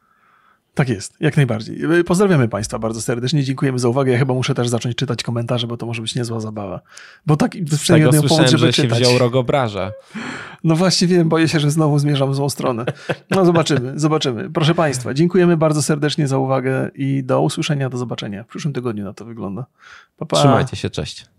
Tak jest, jak najbardziej. Pozdrawiamy Państwa bardzo serdecznie, dziękujemy za uwagę. Ja chyba muszę też zacząć czytać komentarze, bo to może być niezła zabawa. Bo tak przynajmniej jedną pomoc, żeby że się czytać. Wziął rogobraża. No właśnie wiem, boję się, że znowu zmierzam w złą stronę. No zobaczymy, zobaczymy. Proszę Państwa, dziękujemy bardzo serdecznie za uwagę i do usłyszenia, do zobaczenia. W przyszłym tygodniu na to wygląda. Pa, pa. Trzymajcie się, cześć.